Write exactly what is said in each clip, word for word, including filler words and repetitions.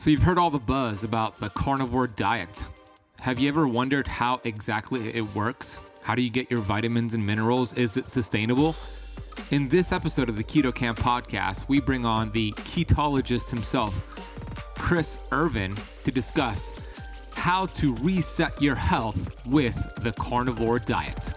So you've heard all the buzz about the carnivore diet. Have you ever wondered how exactly it works? How do you get your vitamins and minerals? Is it sustainable? In this episode of the Keto Kamp Podcast, we bring on the ketologist himself, Chris Irvin, to discuss how to reset your health with the carnivore diet.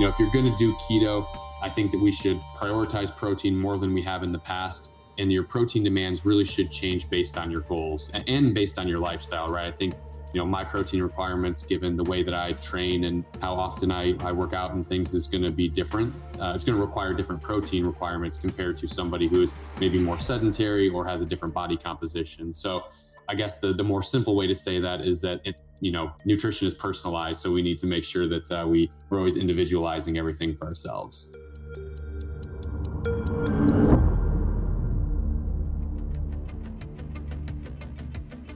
You know, if you're going to do keto, I think that we should prioritize protein more than we have in the past. And your protein demands really should change based on your goals and based on your lifestyle, right? I think, you know, my protein requirements, given the way that I train and how often I, I work out and things, is going to be different. Uh, it's going to require different protein requirements compared to somebody who is maybe more sedentary or has a different body composition. So I guess the, the more simple way to say that is that it, you know, nutrition is personalized. So we need to make sure that uh, we, we're always individualizing everything for ourselves.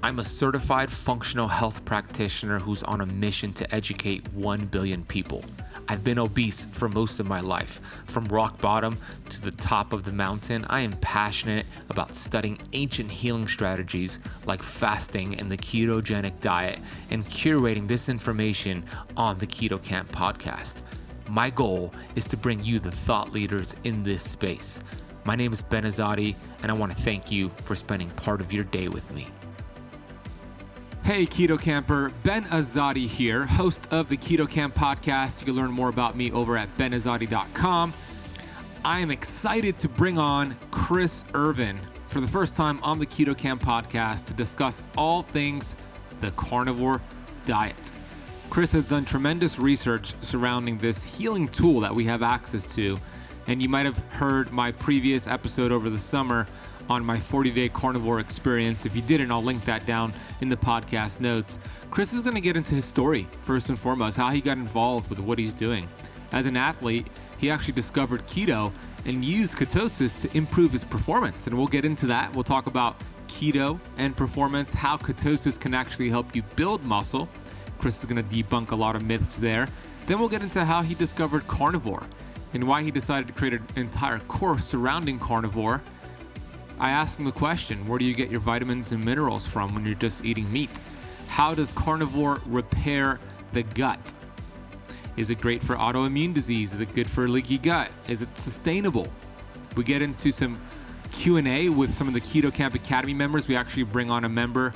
I'm a certified functional health practitioner who's on a mission to educate one billion people. I've been obese for most of my life. From rock bottom to the top of the mountain, I am passionate about studying ancient healing strategies like fasting and the ketogenic diet and curating this information on the Keto Kamp Podcast. My goal is to bring you the thought leaders in this space. My name is Benazadi, and I want to thank you for spending part of your day with me. Hey Keto Kamper, Ben Azadi here, host of the Keto Kamp Podcast. You can learn more about me over at benazadi dot com. I am excited to bring on Chris Irvin for the first time on the Keto Kamp Podcast to discuss all things the carnivore diet. Chris has done tremendous research surrounding this healing tool that we have access to, and you might have heard my previous episode over the summer on my forty-day carnivore experience. If you didn't, I'll link that down in the podcast notes. Chris is going to get into his story, first and foremost, how he got involved with what he's doing. As an athlete, he actually discovered keto and used ketosis to improve his performance, and we'll get into that. We'll talk about keto and performance, how ketosis can actually help you build muscle. Chris is going to debunk a lot of myths there. Then we'll get into how he discovered carnivore and why he decided to create an entire course surrounding carnivore. I asked him the question, where do you get your vitamins and minerals from when you're just eating meat? How does carnivore repair the gut? Is it great for autoimmune disease? Is it good for a leaky gut? Is it sustainable? We get into some Q and A with some of the Keto Kamp Academy members. We actually bring on a member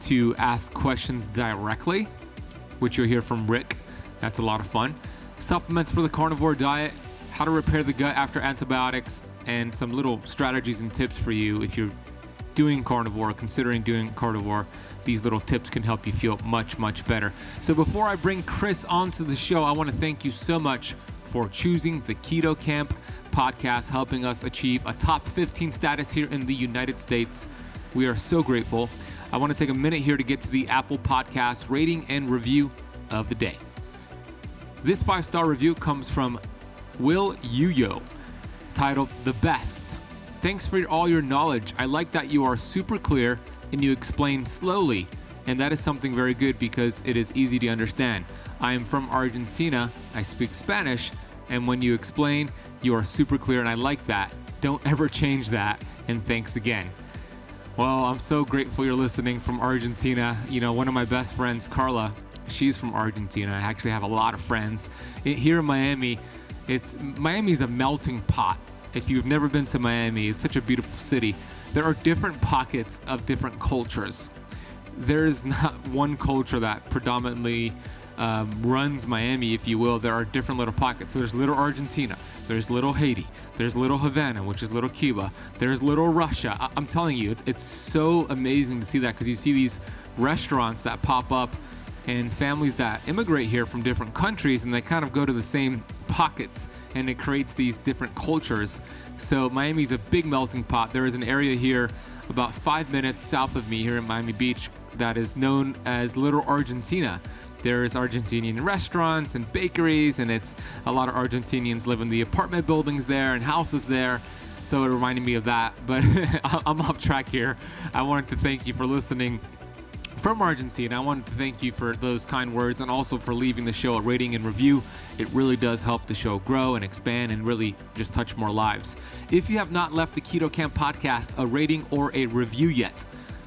to ask questions directly, which you'll hear from Rick. That's a lot of fun. Supplements for the carnivore diet, how to repair the gut after antibiotics, and some little strategies and tips for you if you're doing carnivore, considering doing carnivore. These little tips can help you feel much, much better. So before I bring Chris onto the show, I want to thank you so much for choosing the Keto Kamp Podcast, helping us achieve a top fifteen status here in the United States. We are so grateful. I want to take a minute here to get to the Apple Podcast rating and review of the day. This five-star review comes from Will Yuyo, titled The Best. Thanks for all your knowledge. I like that you are super clear and you explain slowly, and that is something very good because it is easy to understand. I am from Argentina, I speak Spanish, and when you explain, you are super clear and I like that. Don't ever change that, and thanks again. Well, I'm so grateful you're listening from Argentina. You know, one of my best friends, Carla, she's from Argentina. I actually have a lot of friends. Here in Miami, It's Miami's a melting pot. If you've never been to Miami, it's such a beautiful city. There are different pockets of different cultures. There is not one culture that predominantly um, runs Miami, if you will. There are different little pockets. So there's little Argentina. There's little Haiti. There's little Havana, which is little Cuba. There's little Russia. I- I'm telling you, it's, it's so amazing to see that, because you see these restaurants that pop up and families that immigrate here from different countries, and they kind of go to the same pockets, and it creates these different cultures. So Miami's a big melting pot. There is an area here about five minutes south of me here in Miami Beach that is known as Little Argentina. There is Argentinian restaurants and bakeries, and it's a lot of Argentinians live in the apartment buildings there and houses there. So it reminded me of that, but I'm off track here. I wanted to thank you for listening from Argency, and I wanted to thank you for those kind words and also for leaving the show a rating and review. It really does help the show grow and expand and really just touch more lives. If you have not left the Keto Kamp Podcast a rating or a review yet,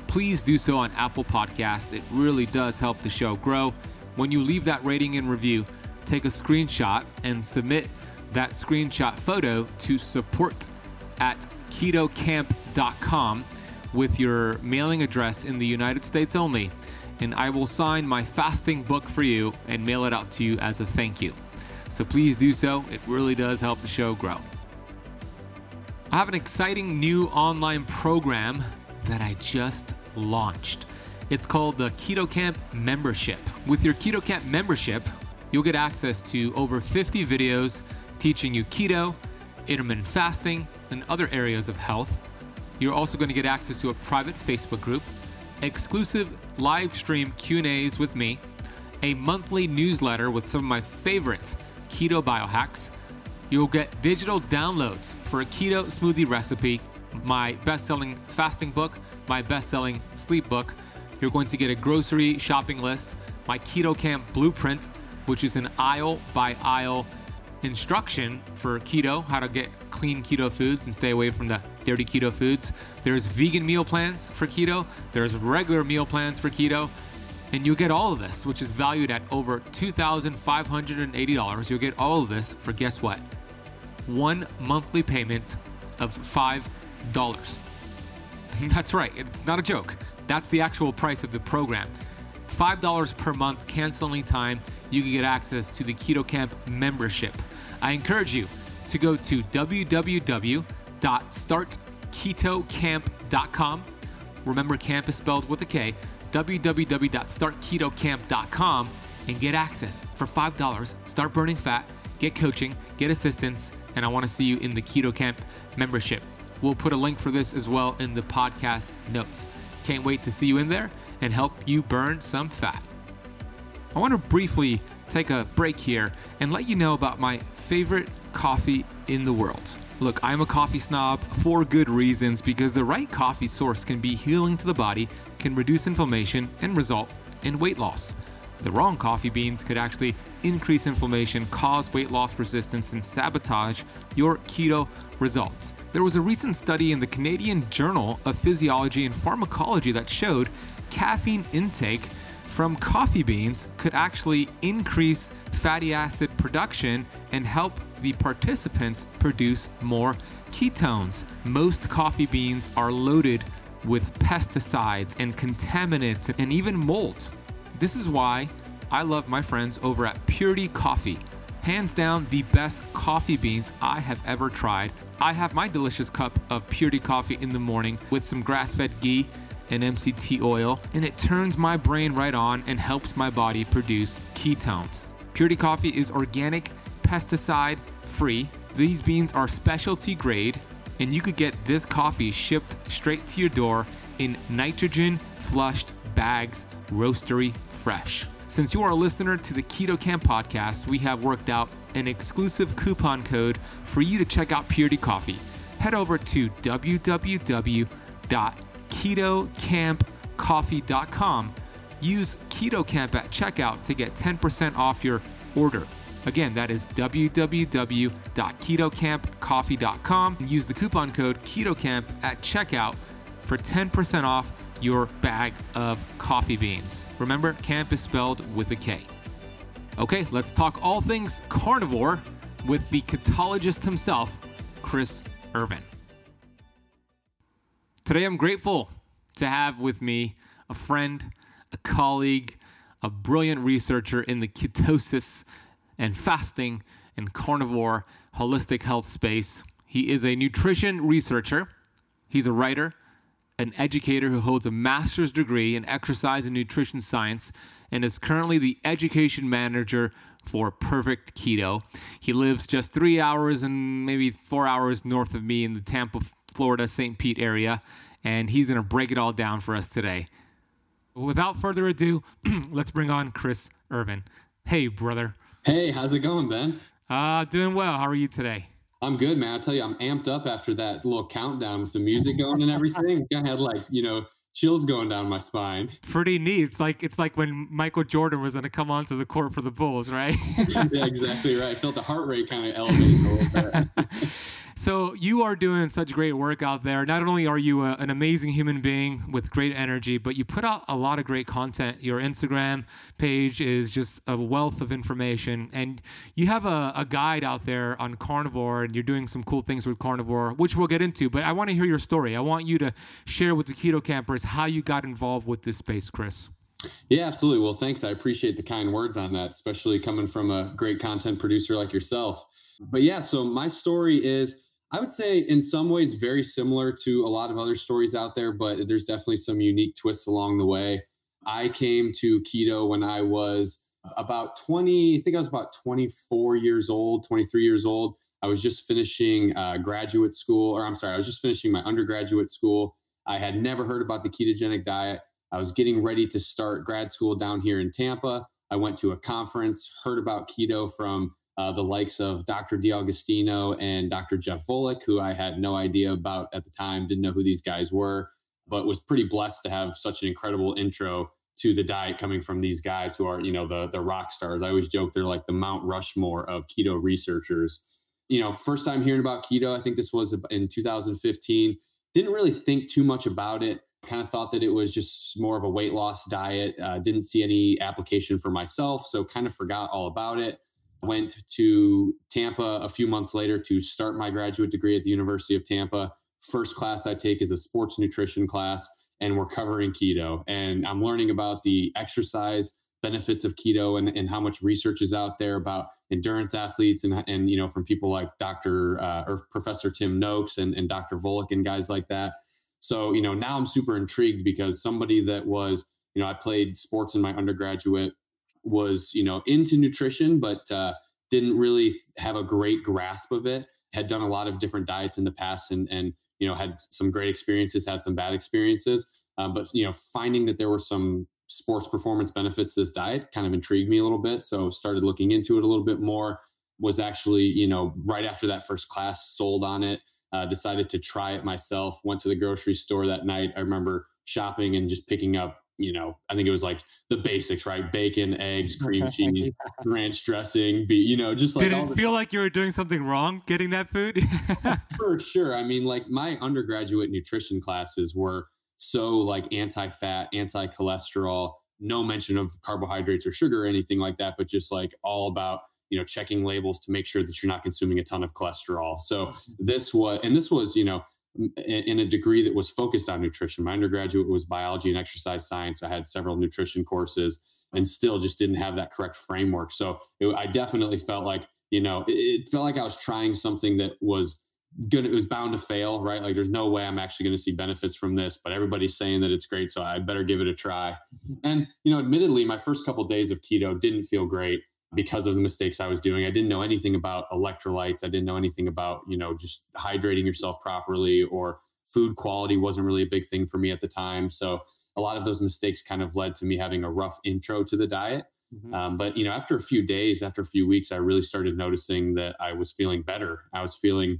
please do so on Apple Podcasts. It really does help the show grow. When you leave that rating and review, take a screenshot and submit that screenshot photo to support at keto camp dot com with your mailing address in the United States only, and I will sign my fasting book for you and mail it out to you as a thank you. So please do so. It really does help the show grow. I have an exciting new online program that I just launched. It's called the Keto Kamp Membership. With your Keto Kamp Membership, you'll get access to over fifty videos teaching you keto, intermittent fasting, and other areas of health. You're also going to get access to a private Facebook group, exclusive live stream Q and A's with me, a monthly newsletter with some of my favorite keto biohacks. You'll get digital downloads for a keto smoothie recipe, my best-selling fasting book, my best-selling sleep book. You're going to get a grocery shopping list, my Keto Kamp Blueprint, which is an aisle-by-aisle instruction for keto, how to get clean keto foods and stay away from the dirty keto foods. There's vegan meal plans for keto. There's regular meal plans for keto. And you'll get all of this, which is valued at over two thousand five hundred eighty dollars. You'll get all of this for, guess what? One monthly payment of five dollars. That's right. It's not a joke. That's the actual price of the program. five dollars per month, cancel any time. You can get access to the Keto Kamp Membership. I encourage you to go to w w w dot start keto camp dot com. Remember, camp is spelled with a K. w w w dot start keto camp dot com and get access for five dollars. Start burning fat, get coaching, get assistance, and I want to see you in the Keto Kamp Membership. We'll put a link for this as well in the podcast notes. Can't wait to see you in there and help you burn some fat. I want to briefly take a break here and let you know about my favorite coffee in the world. Look, I'm a coffee snob for good reasons, because the right coffee source can be healing to the body, can reduce inflammation, and result in weight loss. The wrong coffee beans could actually increase inflammation, cause weight loss resistance, and sabotage your keto results. There was a recent study in the Canadian Journal of Physiology and Pharmacology that showed caffeine intake from coffee beans could actually increase fatty acid production and help the participants produce more ketones. Most coffee beans are loaded with pesticides and contaminants and even mold. This is why I love my friends over at Purity Coffee. Hands down, the best coffee beans I have ever tried. I have my delicious cup of Purity Coffee in the morning with some grass-fed ghee and M C T oil, and it turns my brain right on and helps my body produce ketones. Purity Coffee is organic, pesticide-free. These beans are specialty grade, and you could get this coffee shipped straight to your door in nitrogen-flushed bags, roastery fresh. Since you are a listener to the Keto Kamp Podcast, we have worked out an exclusive coupon code for you to check out Purity Coffee. Head over to w w w dot keto camp coffee dot com. Use Keto Kamp at checkout to get ten percent off your order. Again, that is w w w dot keto camp coffee dot com. And use the coupon code KetoKamp at checkout for ten percent off your bag of coffee beans. Remember, camp is spelled with a K. Okay, let's talk all things carnivore with the ketologist himself, Chris Irvin. Today, I'm grateful to have with me a friend, a colleague, a brilliant researcher in the ketosis and fasting and carnivore holistic health space. He is a nutrition researcher. He's a writer, an educator who holds a master's degree in exercise and nutrition science, and is currently the education manager for Perfect Keto. He lives just three hours and maybe four hours north of me in the Tampa, Florida, Saint Pete area, and he's going to break it all down for us today. Without further ado, let's bring on Chris Irvin. Hey, brother. Hey, how's it going, Ben? Uh, doing well. How are you today? I'm good, man. I tell you, I'm amped up after that little countdown with the music going and everything. I had like, you know, chills going down my spine. Pretty neat. It's like it's like when Michael Jordan was going to come onto the court for the Bulls, right? Yeah, exactly right. I felt the heart rate kind of elevating a little bit. So you are doing such great work out there. Not only are you a, an amazing human being with great energy, but you put out a lot of great content. Your Instagram page is just a wealth of information. And you have a, a guide out there on carnivore, and you're doing some cool things with carnivore, which we'll get into. But I want to hear your story. I want you to share with the Keto Kampers how you got involved with this space, Chris. Yeah, absolutely. Well, thanks. I appreciate the kind words on that, especially coming from a great content producer like yourself. But yeah, so my story is, I would say in some ways, very similar to a lot of other stories out there, but there's definitely some unique twists along the way. I came to keto when I was about twenty, I think I was about twenty-four years old, twenty-three years old. I was just finishing uh, graduate school, or I'm sorry, I was just finishing my undergraduate school. I had never heard about the ketogenic diet. I was getting ready to start grad school down here in Tampa. I went to a conference, heard about keto from Uh, the likes of Doctor D'Agostino and Doctor Jeff Volek, who I had no idea about at the time, didn't know who these guys were, but was pretty blessed to have such an incredible intro to the diet coming from these guys who are, you know, the, the rock stars. I always joke they're like the Mount Rushmore of keto researchers. You know, first time hearing about keto, I think this was in two thousand fifteen. Didn't really think too much about it. Kind of thought that it was just more of a weight loss diet. Uh, didn't see any application for myself, so kind of forgot all about it. Went to Tampa a few months later to start my graduate degree at the University of Tampa. First class I take is a sports nutrition class, and we're covering keto. And I'm learning about the exercise benefits of keto and, and how much research is out there about endurance athletes and, and you know, from people like Doctor Uh, or Professor Tim Noakes and, and Doctor Volek and guys like that. So, you know, now I'm super intrigued because somebody that was, you know, I played sports in my undergraduate, was, you know, into nutrition, but uh, didn't really have a great grasp of it, had done a lot of different diets in the past and, and you know, had some great experiences, had some bad experiences. Uh, but, you know, finding that there were some sports performance benefits to this diet kind of intrigued me a little bit. So started looking into it a little bit more, was actually, you know, right after that first class, sold on it, uh, decided to try it myself, went to the grocery store that night. I remember shopping and just picking up, you know, I think it was like the basics, right? Bacon, eggs, cream cheese, ranch dressing, be, you know, just like. Did it feel like you were doing something wrong getting that food? For sure. I mean, like my undergraduate nutrition classes were so like anti-fat, anti-cholesterol, no mention of carbohydrates or sugar or anything like that, but just like all about, you know, checking labels to make sure that you're not consuming a ton of cholesterol. So this was, and this was, you know, in a degree that was focused on nutrition. My undergraduate was biology and exercise science. I had several nutrition courses and still just didn't have that correct framework. So it, I definitely felt like, you know, it felt like I was trying something that was good. It was bound to fail, right? Like there's no way I'm actually going to see benefits from this, but everybody's saying that it's great. So I better give it a try. And, you know, admittedly, my first couple of days of keto didn't feel great because of the mistakes I was doing. I didn't know anything about electrolytes. I didn't know anything about, you know, just hydrating yourself properly, or food quality wasn't really a big thing for me at the time. So a lot of those mistakes kind of led to me having a rough intro to the diet. Mm-hmm. Um, but, you know, after a few days, after a few weeks, I really started noticing that I was feeling better. I was feeling,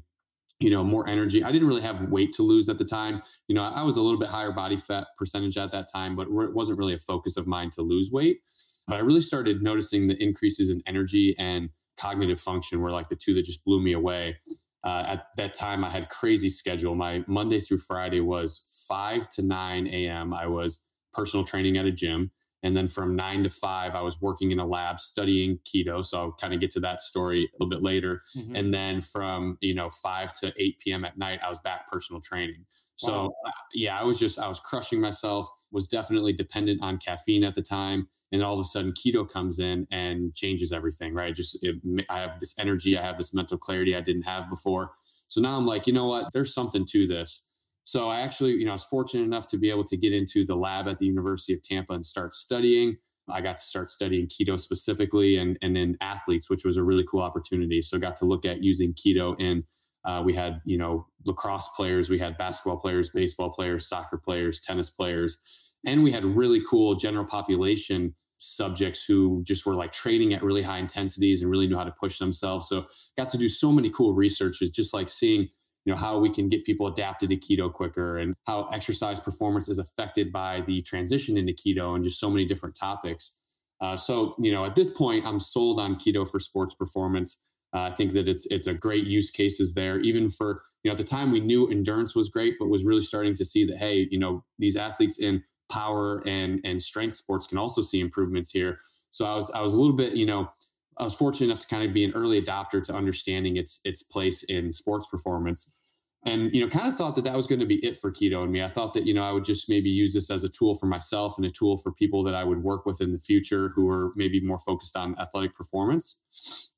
you know, more energy. I didn't really have weight to lose at the time. You know, I was a little bit higher body fat percentage at that time, but it wasn't really a focus of mine to lose weight. But I really started noticing the increases in energy and cognitive function were like the two that just blew me away. Uh, at that time, I had crazy schedule. My Monday through Friday was five to nine a.m. I was personal training at a gym. And then from nine to five, I was working in a lab studying keto. So I'll kind of get to that story a little bit later. Mm-hmm. And then from, you know, five to eight p.m. at night, I was back personal training. So wow. uh, yeah, I was just, I was crushing myself, was definitely dependent on caffeine at the time. And all of a sudden keto comes in and changes everything, right? Just, it, I have this energy, I have this mental clarity I didn't have before. So now I'm like, you know what, there's something to this. So I actually, you know, I was fortunate enough to be able to get into the lab at the University of Tampa and start studying. I got to start studying keto specifically and, and in athletes, which was a really cool opportunity. So I got to look at using keto in, uh, we had, you know, lacrosse players, we had basketball players, baseball players, soccer players, tennis players. And we had really cool general population subjects who just were like training at really high intensities and really knew how to push themselves. So got to do so many cool researches, just like seeing, you know, how we can get people adapted to keto quicker and how exercise performance is affected by the transition into keto and just so many different topics. Uh, so, you know, at this point, I'm sold on keto for sports performance. Uh, I think that it's it's a great use cases there, even for, you know, at the time we knew endurance was great, but was really starting to see that, hey, you know, these athletes in power and and strength sports can also see improvements here. So I was I was a little bit, you know, I was fortunate enough to kind of be an early adopter to understanding its its place in sports performance. And, you know, kind of thought that that was going to be it for keto and me. I thought that, you know, I would just maybe use this as a tool for myself and a tool for people that I would work with in the future who are maybe more focused on athletic performance.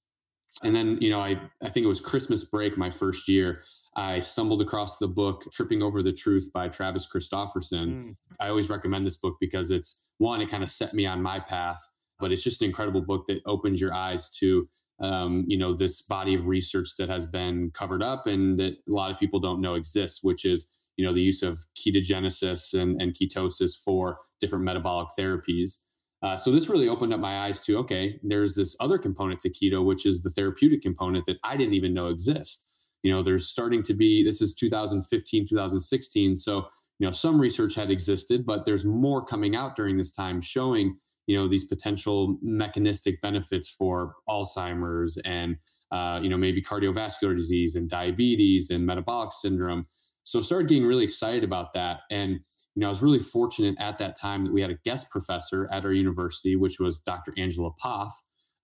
And then, you know, I, I think it was Christmas break my first year, I stumbled across the book Tripping Over the Truth by Travis Christofferson. Mm. I always recommend this book because it's, one, it kind of set me on my path, but it's just an incredible book that opens your eyes to Um, you know, this body of research that has been covered up and that a lot of people don't know exists, which is, you know, the use of ketogenesis and, and ketosis for different metabolic therapies. Uh, so this really opened up my eyes to, okay, there's this other component to keto, which is the therapeutic component that I didn't even know exists. You know, there's starting to be, this is two thousand fifteen, two thousand sixteen. So, you know, some research had existed, but there's more coming out during this time showing, you know, these potential mechanistic benefits for Alzheimer's and, uh, you know, maybe cardiovascular disease and diabetes and metabolic syndrome. So I started getting really excited about that. And, you know, I was really fortunate at that time that we had a guest professor at our university, which was Doctor Angela Poff,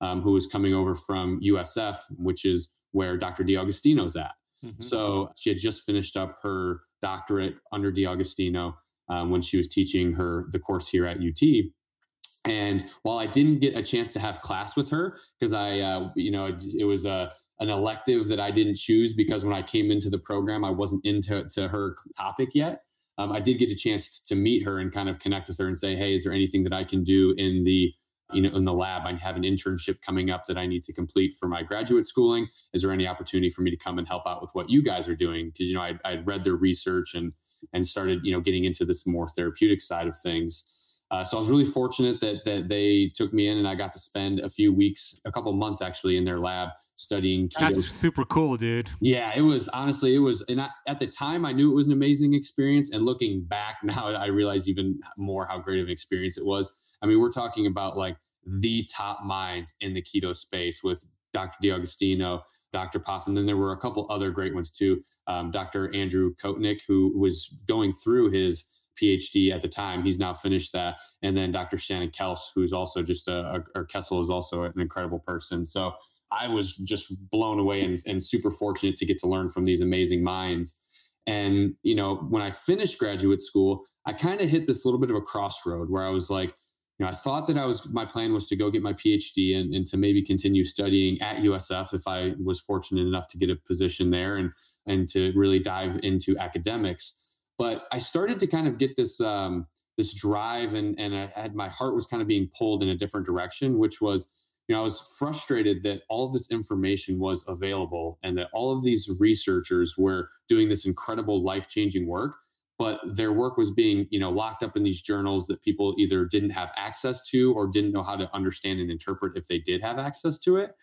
um, who was coming over from U S F, which is where Doctor D'Agostino's at. Mm-hmm. So she had just finished up her doctorate under D'Agostino um, when she was teaching her the course here at U T. And while I didn't get a chance to have class with her, because I, uh, you know, it, it was a, an elective that I didn't choose because when I came into the program, I wasn't into to her topic yet. Um, I did get a chance to meet her and kind of connect with her and say, hey, is there anything that I can do in the, you know, in the lab? I have an internship coming up that I need to complete for my graduate schooling. Is there any opportunity for me to come and help out with what you guys are doing? Because, you know, I, I'd read their research and and started, you know, getting into this more therapeutic side of things. Uh, so I was really fortunate that that they took me in and I got to spend a few weeks, a couple months actually in their lab studying keto. That's super cool, dude. Yeah, it was honestly, it was. And I, at the time, I knew it was an amazing experience. And looking back now, I realize even more how great of an experience it was. I mean, we're talking about like the top minds in the keto space with Doctor D'Agostino, Doctor Poff, and then there were a couple other great ones too. Um, Doctor Andrew Kotnik, who was going through his PhD at the time. He's now finished that. And then Doctor Shannon Kelsel, who's also just a, or Kessel is also an incredible person. So I was just blown away and, and super fortunate to get to learn from these amazing minds. And, you know, when I finished graduate school, I kind of hit this little bit of a crossroad where I was like, you know, I thought that I was, my plan was to go get my PhD and, and to maybe continue studying at U S F if I was fortunate enough to get a position there and, and to really dive into academics. But I started to kind of get this um, this drive and, and I had, my heart was kind of being pulled in a different direction, which was, you know, I was frustrated that all of this information was available and that all of these researchers were doing this incredible life-changing work, but their work was being, you know, locked up in these journals that people either didn't have access to or didn't know how to understand and interpret if they did have access to it.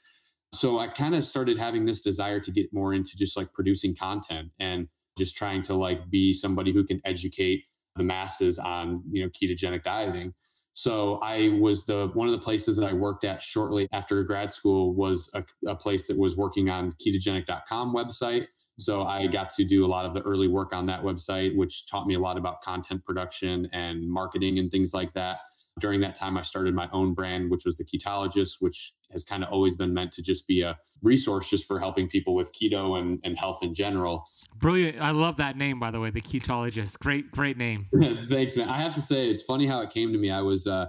So I kind of started having this desire to get more into just like producing content and just trying to like be somebody who can educate the masses on, you know, ketogenic dieting. So I was the, one of the places that I worked at shortly after grad school was a, a place that was working on the ketogenic dot com website. So I got to do a lot of the early work on that website, which taught me a lot about content production and marketing and things like that. During that time, I started my own brand, which was The Ketologist, which has kind of always been meant to just be a resource just for helping people with keto and, and health in general. Brilliant. I love that name, by the way, The Ketologist. Great, great name. Thanks, man. I have to say, it's funny how it came to me. I was, uh,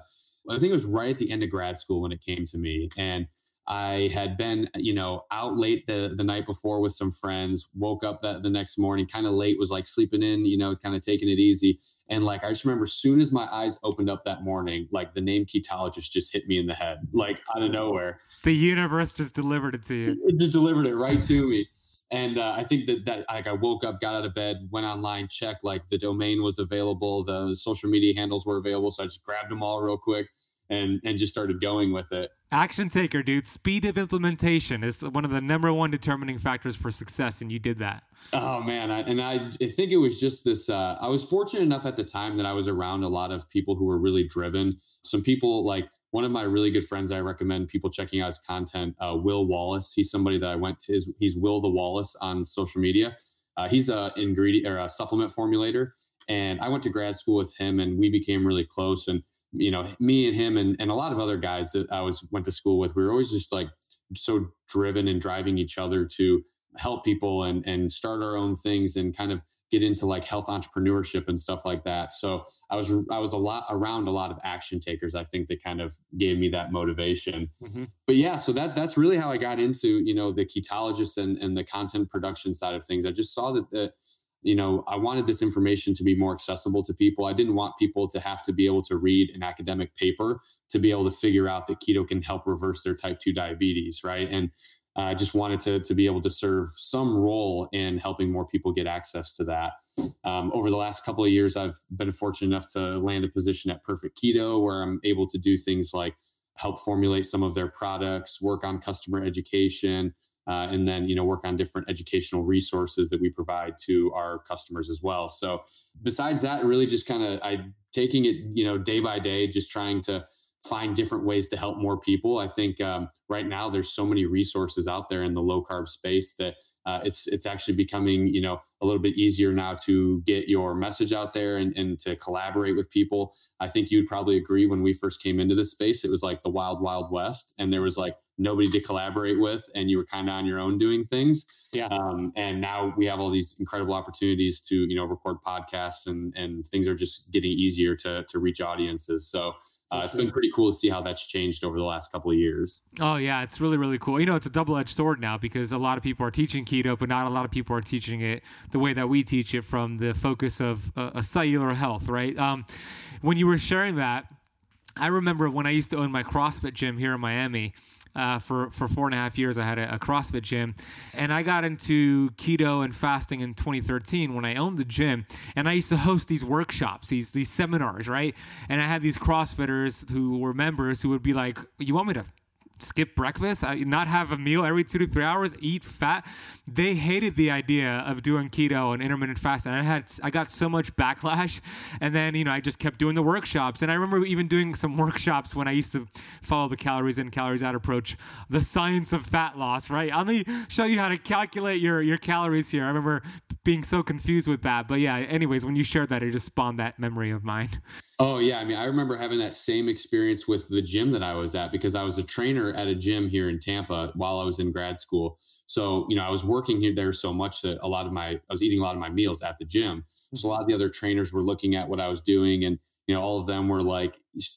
I think it was right at the end of grad school when it came to me. And I had been, you know, out late the, the night before with some friends, woke up that the next morning, kind of late, was like sleeping in, you know, kind of taking it easy. And like, I just remember as soon as my eyes opened up that morning, like the name Ketologist just hit me in the head, like out of nowhere. The universe just delivered it to you. It just delivered it right to me. And uh, I think that, that like I woke up, got out of bed, went online, checked, like the domain was available, the social media handles were available. So I just grabbed them all real quick and and just started going with it. Action taker, dude. Speed of implementation is one of the number one determining factors for success, and you did that. Oh, man. I, and I, I think it was just this, uh, I was fortunate enough at the time that I was around a lot of people who were really driven. Some people, like one of my really good friends, I recommend people checking out his content, uh, Will Wallace. He's somebody that I went to. His, he's Will the Wallace on social media. Uh, he's a ingredient or a supplement formulator. And I went to grad school with him, and we became really close. And you know, me and him and, and a lot of other guys that I was went to school with, we were always just like so driven and driving each other to help people and, and start our own things and kind of get into like health entrepreneurship and stuff like that. So I was I was a lot around a lot of action takers, I think, that kind of gave me that motivation. Mm-hmm. But yeah, so that that's really how I got into, you know, the Ketologist and, and the content production side of things. I just saw that the You know, I wanted this information to be more accessible to people. I didn't want people to have to be able to read an academic paper to be able to figure out that keto can help reverse their type two diabetes, right? And I uh, just wanted to, to be able to serve some role in helping more people get access to that. Um, over the last couple of years, I've been fortunate enough to land a position at Perfect Keto, where I'm able to do things like help formulate some of their products, work on customer education, Uh, and then, you know, work on different educational resources that we provide to our customers as well. So besides that, really just kind of I taking it, you know, day by day, just trying to find different ways to help more people. I think um, right now there's so many resources out there in the low carb space that uh, it's it's actually becoming, you know, a little bit easier now to get your message out there and, and to collaborate with people. I think you'd probably agree when we first came into this space, it was like the wild, wild west. And there was like nobody to collaborate with, and you were kind of on your own doing things. Yeah. Um, and now we have all these incredible opportunities to, you know, record podcasts, and and things are just getting easier to to reach audiences. So uh, it's been pretty cool to see how that's changed over the last couple of years. Oh yeah, it's really really cool. You know, it's a double-edged sword now because a lot of people are teaching keto, but not a lot of people are teaching it the way that we teach it from the focus of uh, a cellular health, right? Um, when you were sharing that, I remember when I used to own my CrossFit gym here in Miami. Uh, for, for four and a half years, I had a, a CrossFit gym, and I got into keto and fasting in twenty thirteen when I owned the gym, and I used to host these workshops, these these seminars, right? And I had these CrossFitters who were members who would be like, you want me to skip breakfast, I, not have a meal every two to three hours, eat fat? They hated the idea of doing keto and intermittent fasting. I had, I got so much backlash, and then, you know, I just kept doing the workshops. And I remember even doing some workshops when I used to follow the calories in, calories out approach, the science of fat loss, right? Let me show you how to calculate your, your calories here. I remember being so confused with that. But yeah, anyways, when you shared that, it just spawned that memory of mine. Oh yeah. I mean, I remember having that same experience with the gym that I was at, because I was a trainer at a gym here in Tampa while I was in grad school. So, you know, I was working here there so much that a lot of my, I was eating a lot of my meals at the gym. So a lot of the other trainers were looking at what I was doing, and, you know, all of them were like,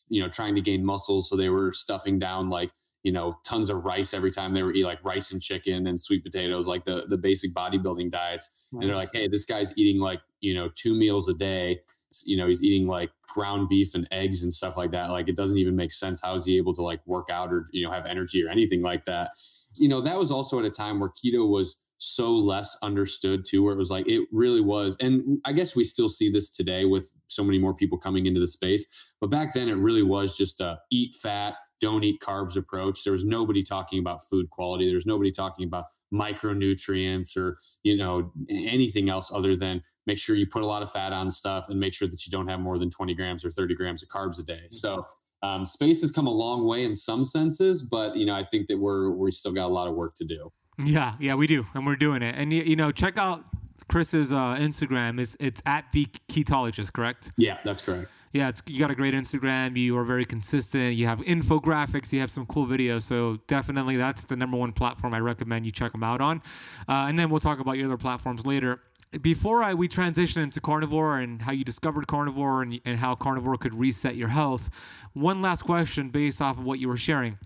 you know, trying to gain muscle. So they were stuffing down like, you know, tons of rice every time they were eating, like rice and chicken and sweet potatoes, like the, the basic bodybuilding diets. Nice. And they're like, hey, this guy's eating like, you know, two meals a day. You know, he's eating like ground beef and eggs and stuff like that. Like, it doesn't even make sense. How is he able to like work out or, you know, have energy or anything like that? You know, that was also at a time where keto was so less understood too, where it was like, it really was. And I guess we still see this today with so many more people coming into the space. But back then it really was just a eat fat, don't eat carbs approach. There was nobody talking about food quality. There's nobody talking about micronutrients or, you know, anything else other than make sure you put a lot of fat on stuff and make sure that you don't have more than twenty grams or thirty grams of carbs a day. Mm-hmm. So um, space has come a long way in some senses, but, you know, I think that we're, we still got a lot of work to do. Yeah. Yeah, we do. And we're doing it. And, you know, check out Chris's uh, Instagram. It's, it's at The Ketologist, correct? Yeah, that's correct. Yeah, it's, you got a great Instagram. You are very consistent. You have infographics. You have some cool videos. So definitely that's the number one platform I recommend you check them out on. Uh, and then we'll talk about your other platforms later. Before I, we transition into carnivore and how you discovered carnivore and, and how carnivore could reset your health, one last question based off of what you were sharing.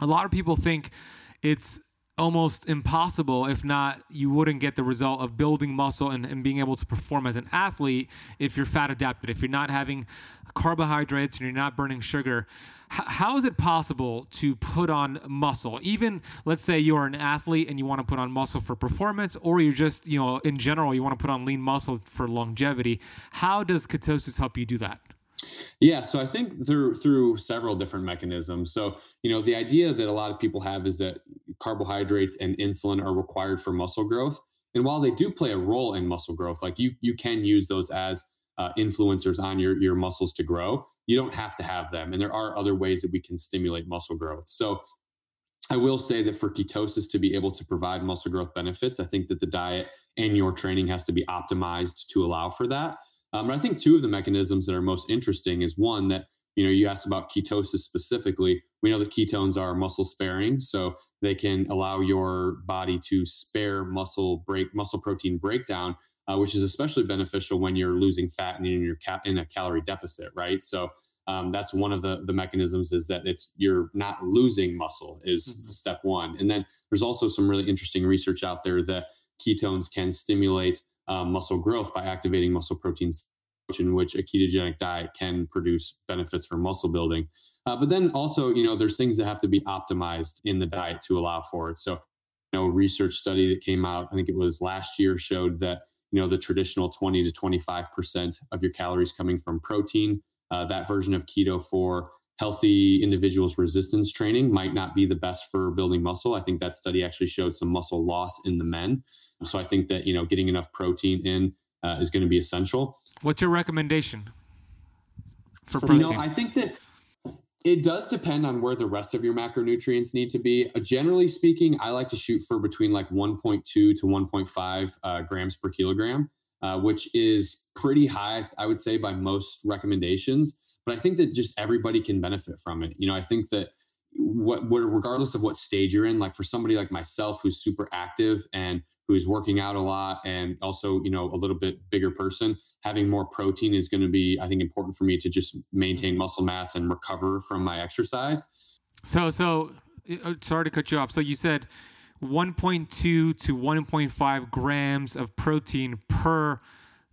A lot of people think it's almost impossible, if not, you wouldn't get the result of building muscle and, and being able to perform as an athlete if you're fat adapted, if you're not having carbohydrates and you're not burning sugar. H- how is it possible to put on muscle? Even, let's say you're an athlete and you want to put on muscle for performance, or you're just, you know, in general, you want to put on lean muscle for longevity. How does ketosis help you do that? Yeah, so I think through through several different mechanisms. So, you know, the idea that a lot of people have is that carbohydrates and insulin are required for muscle growth. And while they do play a role in muscle growth, like you you can use those as uh, influencers on your, your muscles to grow, you don't have to have them. And there are other ways that we can stimulate muscle growth. So I will say that for ketosis to be able to provide muscle growth benefits, I think that the diet and your training has to be optimized to allow for that. Um, but I think two of the mechanisms that are most interesting is one that, you know, you asked about ketosis specifically. We know that ketones are muscle sparing, so they can allow your body to spare muscle break, muscle protein breakdown, uh, which is especially beneficial when you're losing fat and in your cap in a calorie deficit, right? So um, that's one of the the mechanisms, is that it's you're not losing muscle is mm-hmm. step one. And then there's also some really interesting research out there that ketones can stimulate Um, muscle growth by activating muscle proteins, in which a ketogenic diet can produce benefits for muscle building. Uh, but then also, you know, there's things that have to be optimized in the diet to allow for it. So, you know, a research study that came out, I think it was last year, showed that, you know, the traditional twenty to twenty-five percent of your calories coming from protein, uh, that version of keto for healthy individuals' resistance training might not be the best for building muscle. I think that study actually showed some muscle loss in the men. So I think that, you know, getting enough protein in uh, is going to be essential. What's your recommendation for protein? You know, I think that it does depend on where the rest of your macronutrients need to be. Uh, generally speaking, I like to shoot for between like one point two to one point five uh, grams per kilogram, uh, which is pretty high, I would say, by most recommendations. But I think that just everybody can benefit from it. You know, I think that what, what regardless of what stage you're in, like for somebody like myself who's super active and who's working out a lot, and also, you know, a little bit bigger person, having more protein is going to be, I think, important for me to just maintain muscle mass and recover from my exercise. So, so sorry to cut you off. So you said one point two to one point five grams of protein per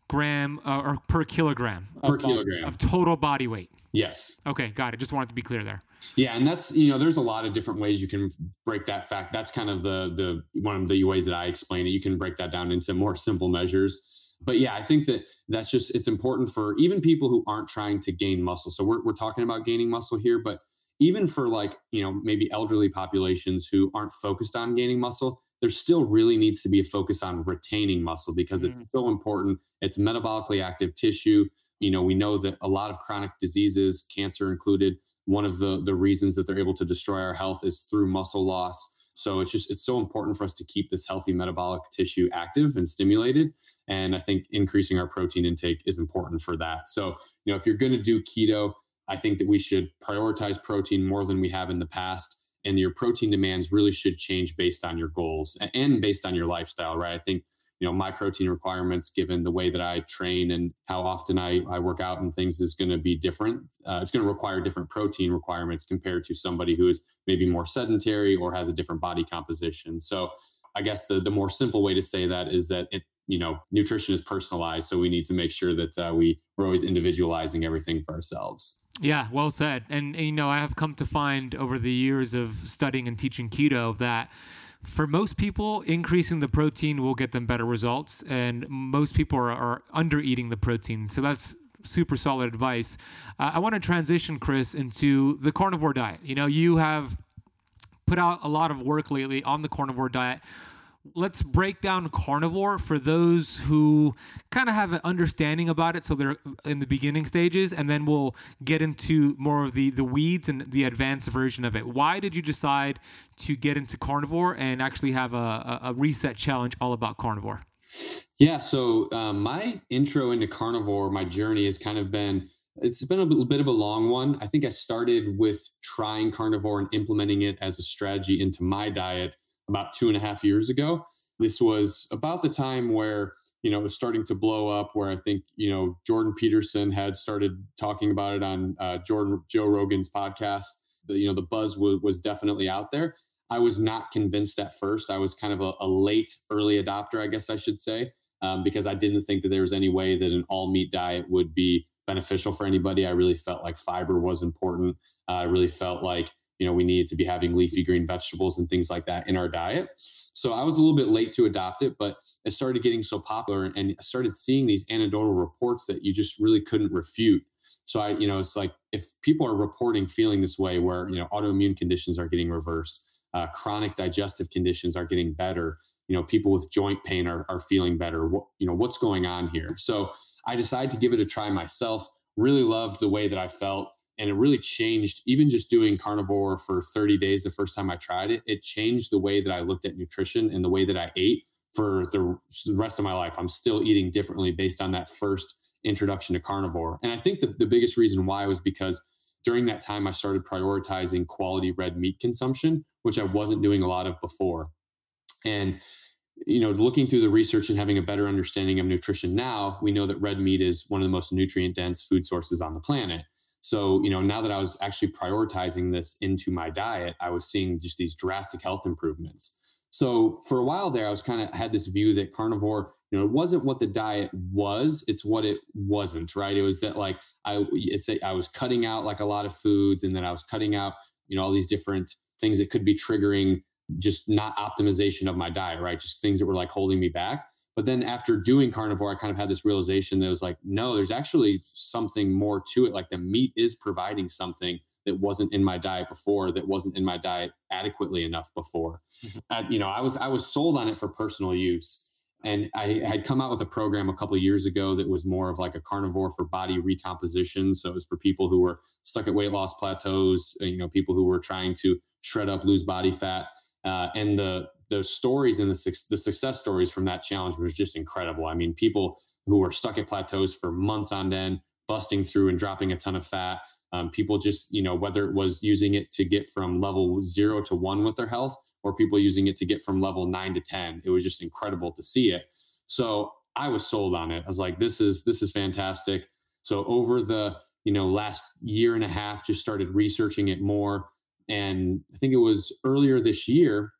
gram uh, or per kilogram, per of, kilogram of total body weight. Yes. Okay. Got it. Just wanted to be clear there. Yeah. And that's, you know, there's a lot of different ways you can break that fact. That's kind of the, the, one of the ways that I explain it. You can break that down into more simple measures, but yeah, I think that that's just, it's important for even people who aren't trying to gain muscle. So we're, we're talking about gaining muscle here, but even for like, you know, maybe elderly populations who aren't focused on gaining muscle, there still really needs to be a focus on retaining muscle because mm. it's so important. It's metabolically active tissue. You know, we know that a lot of chronic diseases, cancer included, one of the, the reasons that they're able to destroy our health is through muscle loss. So it's just, it's so important for us to keep this healthy metabolic tissue active and stimulated. And I think increasing our protein intake is important for that. So, you know, if you're going to do keto, I think that we should prioritize protein more than we have in the past. And your protein demands really should change based on your goals and based on your lifestyle, right? I think, you know, my protein requirements, given the way that I train and how often I, I work out and things, is going to be different. Uh, it's going to require different protein requirements compared to somebody who is maybe more sedentary or has a different body composition. So I guess the, the more simple way to say that is that, it, you know, nutrition is personalized. So we need to make sure that uh, we, we're always individualizing everything for ourselves. Yeah, well said. And, and, you know, I have come to find over the years of studying and teaching keto that for most people, increasing the protein will get them better results. And most people are, are under eating the protein. So that's super solid advice. Uh, I want to transition, Chris, into the carnivore diet. You know, you have put out a lot of work lately on the carnivore diet. Let's break down carnivore for those who kind of have an understanding about it, so they're in the beginning stages, and then we'll get into more of the, the weeds and the advanced version of it. Why did you decide to get into carnivore and actually have a, a, a reset challenge all about carnivore? Yeah, so um, my intro into carnivore, my journey has kind of been, it's been a little bit of a long one. I think I started with trying carnivore and implementing it as a strategy into my diet about two and a half years ago. This was about the time where, you know, it was starting to blow up, where I think, you know, Jordan Peterson had started talking about it on uh, Jordan Joe Rogan's podcast. The, you know, the buzz was, was definitely out there. I was not convinced at first. I was kind of a, a late early adopter, I guess I should say, um, because I didn't think that there was any way that an all meat diet would be beneficial for anybody. I really felt like fiber was important. Uh, I really felt like, you know, we needed to be having leafy green vegetables and things like that in our diet. So I was a little bit late to adopt it, but it started getting so popular and I started seeing these anecdotal reports that you just really couldn't refute. So I, you know, it's like if people are reporting feeling this way where, you know, autoimmune conditions are getting reversed, uh, chronic digestive conditions are getting better, you know, people with joint pain are, are feeling better, what, you know, what's going on here? So I decided to give it a try myself, really loved the way that I felt. And it really changed, even just doing carnivore for thirty days, the first time I tried it, it changed the way that I looked at nutrition and the way that I ate for the rest of my life. I'm still eating differently based on that first introduction to carnivore. And I think the, the biggest reason why was because during that time, I started prioritizing quality red meat consumption, which I wasn't doing a lot of before. And, you know, looking through the research and having a better understanding of nutrition now, we know that red meat is one of the most nutrient-dense food sources on the planet. So, you know, now that I was actually prioritizing this into my diet, I was seeing just these drastic health improvements. So for a while there, I was kind of had this view that carnivore, you know, it wasn't what the diet was, it's what it wasn't, right? It was that like, I it's a, I was cutting out like a lot of foods, and then I was cutting out, you know, all these different things that could be triggering just not optimization of my diet, right? Just things that were like holding me back. But then after doing carnivore, I kind of had this realization that was like, no, there's actually something more to it. Like the meat is providing something that wasn't in my diet before, that wasn't in my diet adequately enough before. Mm-hmm. I, you know, I was I was sold on it for personal use. And I had come out with a program a couple of years ago that was more of like a carnivore for body recomposition. So it was for people who were stuck at weight loss plateaus, you know, people who were trying to shred up, lose body fat. Uh, and the the stories and the su- the success stories from that challenge was just incredible. I mean, people who were stuck at plateaus for months on end, busting through and dropping a ton of fat. Um, people just, you know, whether it was using it to get from level zero to one with their health, or people using it to get from level nine to ten, it was just incredible to see it. So I was sold on it. I was like, this is this is fantastic. So over the, you know, last year and a half, just started researching it more. And I think it was earlier this year,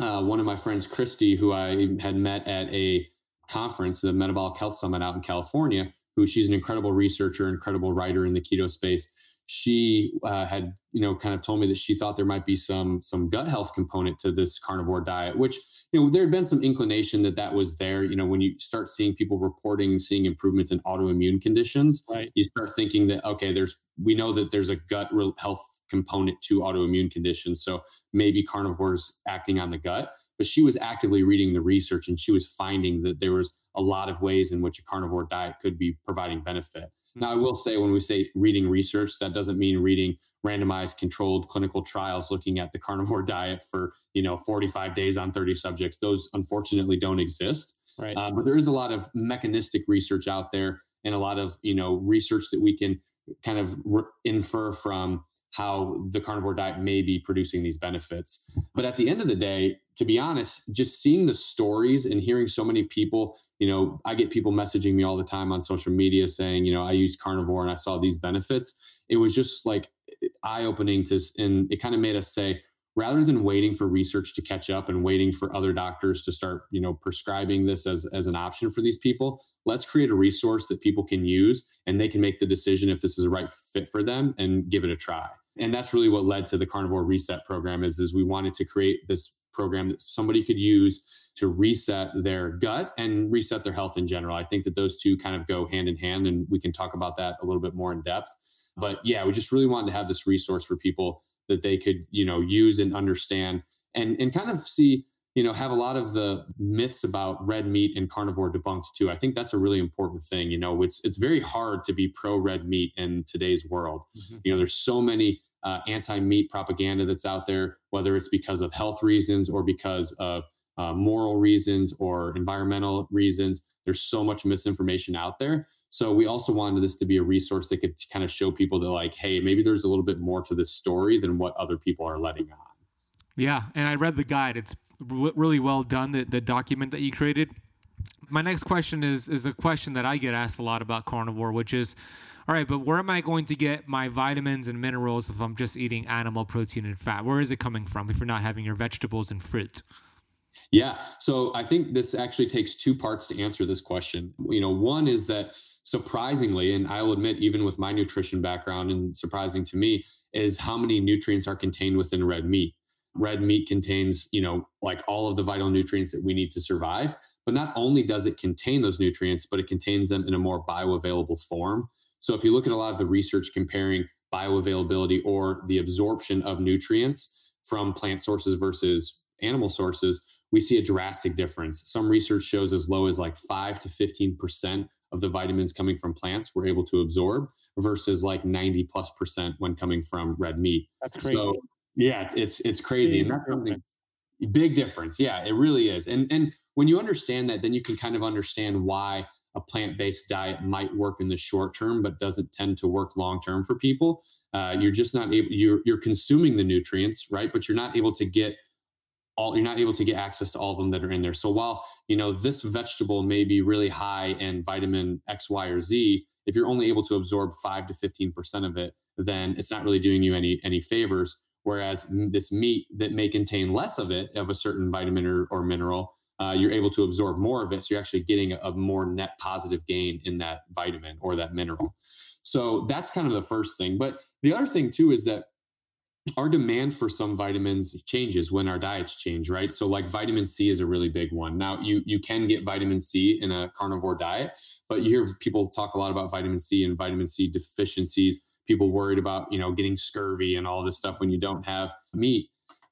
uh, one of my friends, Christy, who I had met at a conference, the Metabolic Health Summit out in California, who she's an incredible researcher, incredible writer in the keto space. She uh, had, you know, kind of told me that she thought there might be some some gut health component to this carnivore diet, which, you know, there had been some inclination that that was there. You know, when you start seeing people reporting, seeing improvements in autoimmune conditions, right, you start thinking that, okay, there's we know that there's a gut health component to autoimmune conditions. So maybe carnivore's acting on the gut, but she was actively reading the research and she was finding that there was a lot of ways in which a carnivore diet could be providing benefit. Now, I will say when we say reading research, that doesn't mean reading randomized controlled clinical trials looking at the carnivore diet for, you know, forty-five days on thirty subjects. Those unfortunately don't exist. Right. Uh, but there is a lot of mechanistic research out there and a lot of, you know, research that we can kind of re- infer from how the carnivore diet may be producing these benefits. But at the end of the day, to be honest, just seeing the stories and hearing so many people, you know, I get people messaging me all the time on social media saying, you know, I used carnivore and I saw these benefits. It was just like eye-opening to, and it kind of made us say, rather than waiting for research to catch up and waiting for other doctors to start, you know, prescribing this as, as an option for these people, let's create a resource that people can use and they can make the decision if this is the right fit for them and give it a try. And that's really what led to the Carnivore Reset program is, is we wanted to create this program that somebody could use to reset their gut and reset their health in general. I think that those two kind of go hand in hand, and we can talk about that a little bit more in depth. But yeah, we just really wanted to have this resource for people that they could, you know, use and understand and, and kind of see, you know, have a lot of the myths about red meat and carnivore debunked too. I think that's a really important thing. You know, it's it's very hard to be pro red meat in today's world. Mm-hmm. You know, there's so many uh, anti-meat propaganda that's out there, whether it's because of health reasons or because of uh, moral reasons or environmental reasons. There's so much misinformation out there. So we also wanted this to be a resource that could kind of show people that like, hey, maybe there's a little bit more to this story than what other people are letting on. Yeah. And I read the guide. It's really well done, the, the document that you created. My next question is is a question that I get asked a lot about carnivore, which is, all right, but where am I going to get my vitamins and minerals if I'm just eating animal protein and fat? Where is it coming from if you're not having your vegetables and fruit? Yeah. So I think this actually takes two parts to answer this question. You know, one is that surprisingly, and I'll admit, even with my nutrition background and surprising to me, is how many nutrients are contained within red meat. Red meat contains, you know, like all of the vital nutrients that we need to survive. But not only does it contain those nutrients, but it contains them in a more bioavailable form. So if you look at a lot of the research comparing bioavailability or the absorption of nutrients from plant sources versus animal sources, we see a drastic difference. Some research shows as low as like five to fifteen percent of the vitamins coming from plants we're able to absorb versus like ninety plus percent when coming from red meat. That's crazy. So, yeah, it's, it's, it's crazy. And that's something, big difference. Yeah, it really is. And, and when you understand that, then you can kind of understand why a plant-based diet might work in the short term, but doesn't tend to work long-term for people. Uh, you're just not able, you're, you're consuming the nutrients, right? But you're not able to get all, you're not able to get access to all of them that are in there. So while, you know, this vegetable may be really high in vitamin X, Y, or Z, if you're only able to absorb five to fifteen percent of it, then it's not really doing you any, any favors. Whereas this meat that may contain less of it, of a certain vitamin or, or mineral, uh, you're able to absorb more of it. So you're actually getting a, a more net positive gain in that vitamin or that mineral. So that's kind of the first thing. But the other thing too is that our demand for some vitamins changes when our diets change, right? So like vitamin C is a really big one. Now you you can get vitamin C in a carnivore diet, but you hear people talk a lot about vitamin C and vitamin C deficiencies. People worried about, you know, getting scurvy and all this stuff when you don't have meat.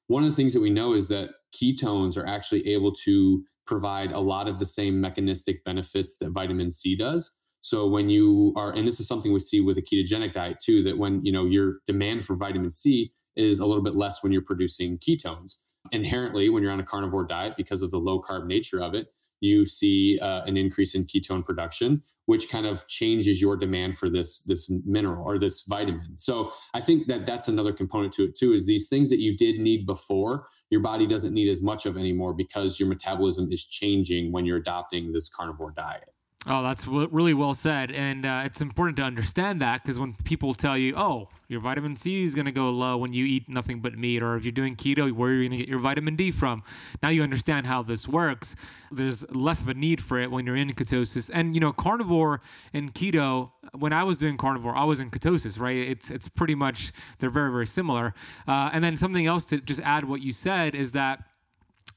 One of the things that we know is that ketones are actually able to provide a lot of the same mechanistic benefits that vitamin C does. So when you are, and this is something we see with a ketogenic diet too, that when, you know, your demand for vitamin C is a little bit less when you're producing ketones. Inherently, when you're on a carnivore diet, because of the low carb nature of it, you see uh, an increase in ketone production, which kind of changes your demand for this, this mineral or this vitamin. So I think that that's another component to it too, is these things that you did need before, your body doesn't need as much of anymore because your metabolism is changing when you're adopting this carnivore diet. Oh, that's really well said. And uh, it's important to understand that, because when people tell you, oh, your vitamin C is going to go low when you eat nothing but meat, or if you're doing keto, where are you going to get your vitamin D from? Now you understand how this works. There's less of a need for it when you're in ketosis. And, you know, carnivore and keto, when I was doing carnivore, I was in ketosis, right? It's it's pretty much, they're very, very similar. Uh, and then something else to just add what you said is that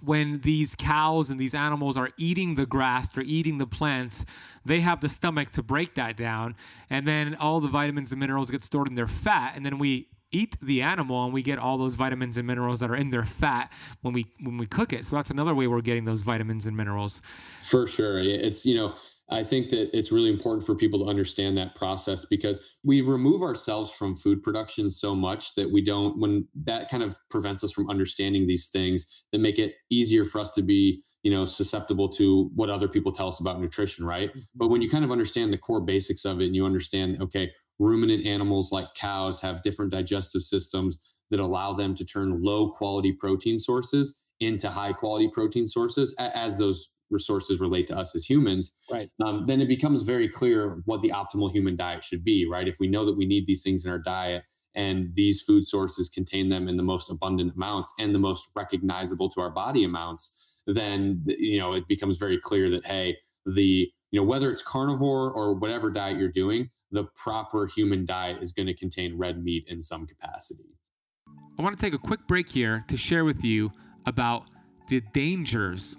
when these cows and these animals are eating the grass, they're eating the plants, they have the stomach to break that down. And then all the vitamins and minerals get stored in their fat. And then we eat the animal and we get all those vitamins and minerals that are in their fat when we when we cook it. So that's another way we're getting those vitamins and minerals. For sure. It's, you know, I think that it's really important for people to understand that process, because we remove ourselves from food production so much that we don't, when that kind of prevents us from understanding these things that make it easier for us to be, you know, susceptible to what other people tell us about nutrition, right? But when you kind of understand the core basics of it and you understand, okay, ruminant animals like cows have different digestive systems that allow them to turn low quality protein sources into high quality protein sources as those resources relate to us as humans, right? Um, then it becomes very clear what the optimal human diet should be, right? If we know that we need these things in our diet and these food sources contain them in the most abundant amounts and the most recognizable to our body amounts, then, you know, it becomes very clear that, hey, the, you know, whether it's carnivore or whatever diet you're doing, the proper human diet is going to contain red meat in some capacity. I want to take a quick break here to share with you about the dangers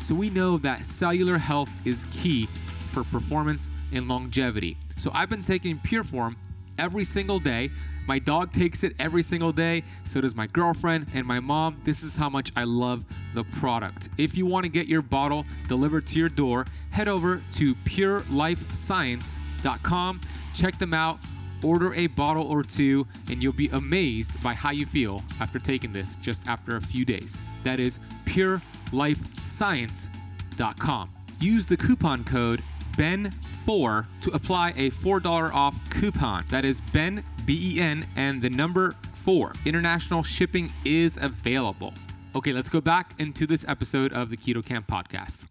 So we know that cellular health is key for performance and longevity. So I've been taking PureForm every single day. My dog takes it every single day. So does my girlfriend and my mom. This is how much I love the product. If you want to get your bottle delivered to your door, head over to pure life science dot com. Check them out Order a bottle or two, and you'll be amazed by how you feel after taking this just after a few days. That is pure life science dot com. Use the coupon code B E N four to apply a four dollars off coupon. That is Ben, B E N, and the number four. International shipping is available. Okay, let's go back into this episode of the Keto Kamp Podcast.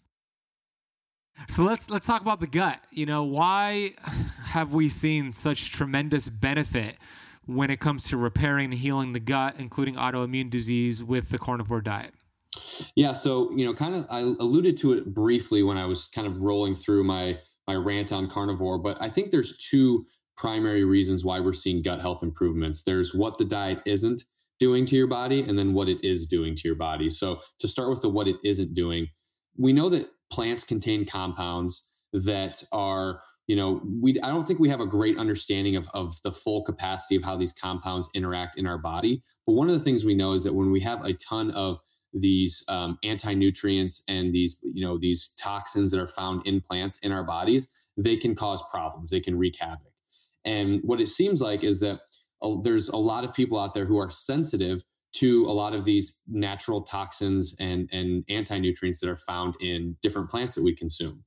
So let's let's talk about the gut. You know, why have we seen such tremendous benefit when it comes to repairing and healing the gut, including autoimmune disease, with the carnivore diet? Yeah, so, you know, kind of I alluded to it briefly when I was kind of rolling through my my rant on carnivore, but I think there's two primary reasons why we're seeing gut health improvements. There's what the diet isn't doing to your body, and then what it is doing to your body. So to start with the what it isn't doing, we know that plants contain compounds that are, you know, we I don't think we have a great understanding of, of the full capacity of how these compounds interact in our body. But one of the things we know is that when we have a ton of these um, anti-nutrients and these, you know, these toxins that are found in plants in our bodies, they can cause problems. They can wreak havoc. And what it seems like is that uh, there's a lot of people out there who are sensitive to a lot of these natural toxins and, and anti-nutrients that are found in different plants that we consume.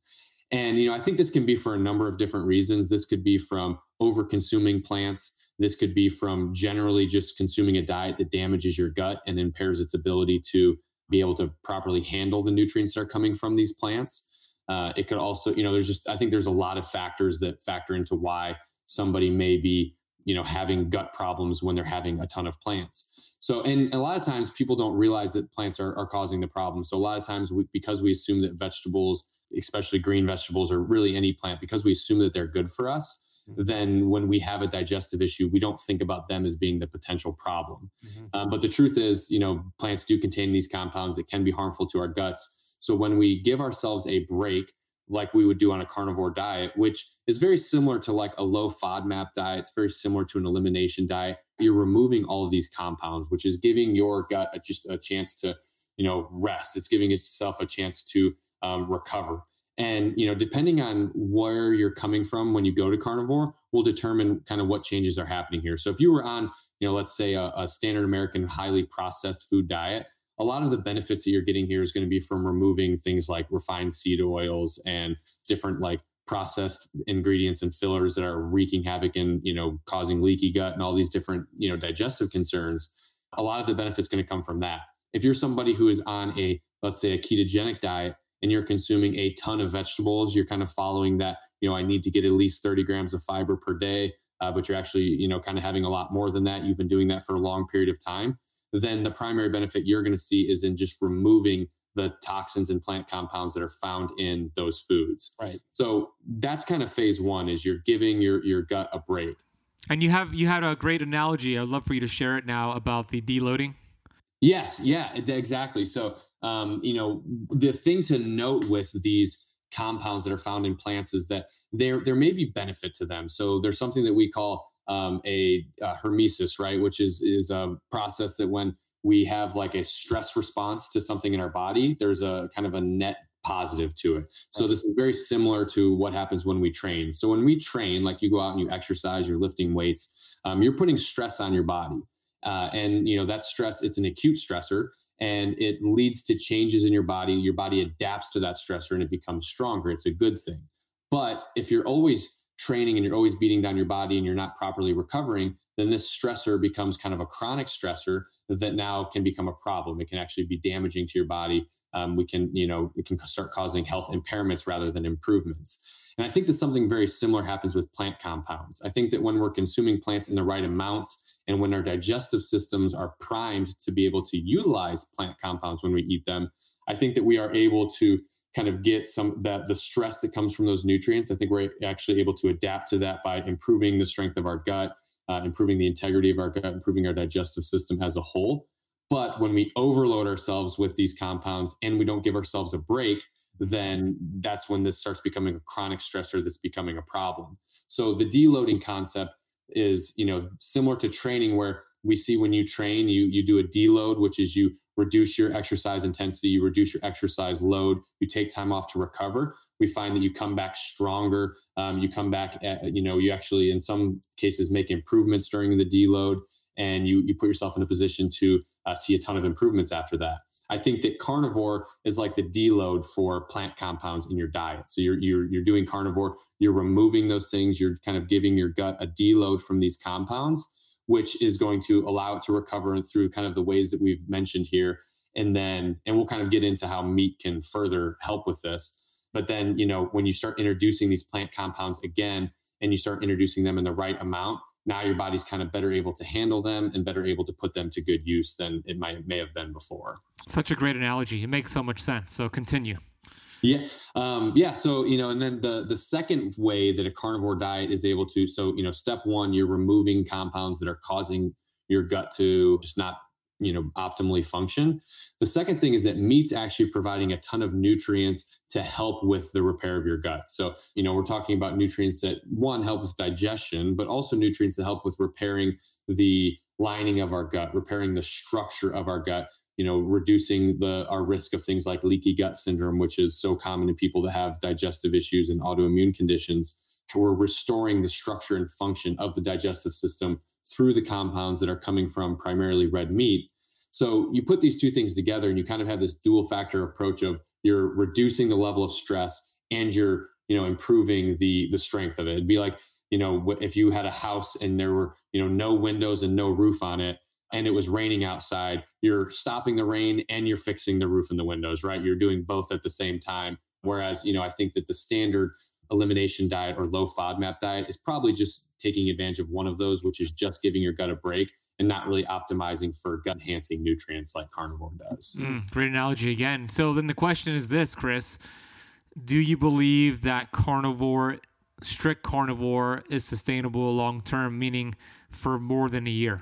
And, you know, I think this can be for a number of different reasons. This could be from over-consuming plants. This could be from generally just consuming a diet that damages your gut and impairs its ability to be able to properly handle the nutrients that are coming from these plants. Uh, it could also, you know, there's just, I think there's a lot of factors that factor into why somebody may be, you know, having gut problems when they're having a ton of plants. So, and a lot of times people don't realize that plants are, are causing the problem. So a lot of times we, because we assume that vegetables, especially green vegetables or really any plant, because we assume that they're good for us, then when we have a digestive issue, we don't think about them as being the potential problem. Mm-hmm. Um, but the truth is, you know, plants do contain these compounds that can be harmful to our guts. So when we give ourselves a break, like we would do on a carnivore diet, which is very similar to like a low FODMAP diet, it's very similar to an elimination diet, you're removing all of these compounds, which is giving your gut a, just a chance to, you know, rest. It's giving itself a chance to um, recover. And, you know, depending on where you're coming from when you go to carnivore will determine kind of what changes are happening here. So if you were on, you know, let's say a, a standard American highly processed food diet, a lot of the benefits that you're getting here is going to be from removing things like refined seed oils and different like processed ingredients and fillers that are wreaking havoc and, you know, causing leaky gut and all these different, you know, digestive concerns. A lot of the benefits going to come from that. If you're somebody who is on a, let's say a ketogenic diet, and you're consuming a ton of vegetables, you're kind of following that, you know, I need to get at least thirty grams of fiber per day, uh, but you're actually, you know, kind of having a lot more than that. You've been doing that for a long period of time. Then the primary benefit you're going to see is in just removing the toxins and plant compounds that are found in those foods. Right. So that's kind of phase one, is you're giving your, your gut a break. And you have, you had a great analogy. I'd love for you to share it now about the deloading. Yes. Yeah, exactly. So, Um, you know, the thing to note with these compounds that are found in plants is that there there may be benefit to them. So there's something that we call um, a, a hormesis, right? Which is is a process that when we have like a stress response to something in our body, there's a kind of a net positive to it. So this is very similar to what happens when we train. So when we train, like you go out and you exercise, you're lifting weights, um, you're putting stress on your body, uh, and you know that stress, it's an acute stressor. And it leads to changes in your body. Your body adapts to that stressor and it becomes stronger. It's a good thing. But if you're always training and you're always beating down your body and you're not properly recovering, then this stressor becomes kind of a chronic stressor that now can become a problem. It can actually be damaging to your body. Um, we can, you know, it can start causing health impairments rather than improvements. And I think that something very similar happens with plant compounds. I think that when we're consuming plants in the right amounts, and when our digestive systems are primed to be able to utilize plant compounds when we eat them, I think that we are able to kind of get some that the stress that comes from those nutrients. I think we're actually able to adapt to that by improving the strength of our gut, uh, improving the integrity of our gut, improving our digestive system as a whole. But when we overload ourselves with these compounds and we don't give ourselves a break, then that's when this starts becoming a chronic stressor that's becoming a problem. So the deloading concept is, you know, similar to training, where we see when you train, you you do a deload, which is you reduce your exercise intensity, you reduce your exercise load, you take time off to recover. we find that you come back stronger. Um, you come back, at, you know, you actually in some cases make improvements during the deload, and you you put yourself in a position to uh, see a ton of improvements after that. I think that carnivore is like the deload for plant compounds in your diet. So you're you're you're doing carnivore, you're removing those things, you're kind of giving your gut a deload from these compounds, which is going to allow it to recover through kind of the ways that we've mentioned here. And then, and we'll kind of get into how meat can further help with this. But then, you know, when you start introducing these plant compounds again, and you start introducing them in the right amount, now your body's kind of better able to handle them and better able to put them to good use than it might may have been before. Such a great analogy. It makes so much sense. So continue. Yeah. Um, yeah. So, you know, and then the the second way that a carnivore diet is able to, so, you know, step one, you're removing compounds that are causing your gut to just not, you know, optimally function. The second thing is that meat's actually providing a ton of nutrients to help with the repair of your gut. So, you know, we're talking about nutrients that, one, help with digestion, but also nutrients that help with repairing the lining of our gut, repairing the structure of our gut, you know, reducing the our risk of things like leaky gut syndrome, which is so common in people that have digestive issues and autoimmune conditions. We're restoring the structure and function of the digestive system through the compounds that are coming from primarily red meat. So you put these two things together and you kind of have this dual factor approach of you're reducing the level of stress and you're, you know, improving the the strength of it. It'd be like, you know, if you had a house and there were, you know, no windows and no roof on it, and it was raining outside, you're stopping the rain and you're fixing the roof and the windows, right? You're doing both at the same time. Whereas, you know, I think that the standard elimination diet or low FODMAP diet is probably just taking advantage of one of those, which is just giving your gut a break and not really optimizing for gut enhancing nutrients like carnivore does. Mm, great analogy again. So then the question is this, Chris, do you believe that carnivore, strict carnivore, is sustainable long-term, meaning for more than a year?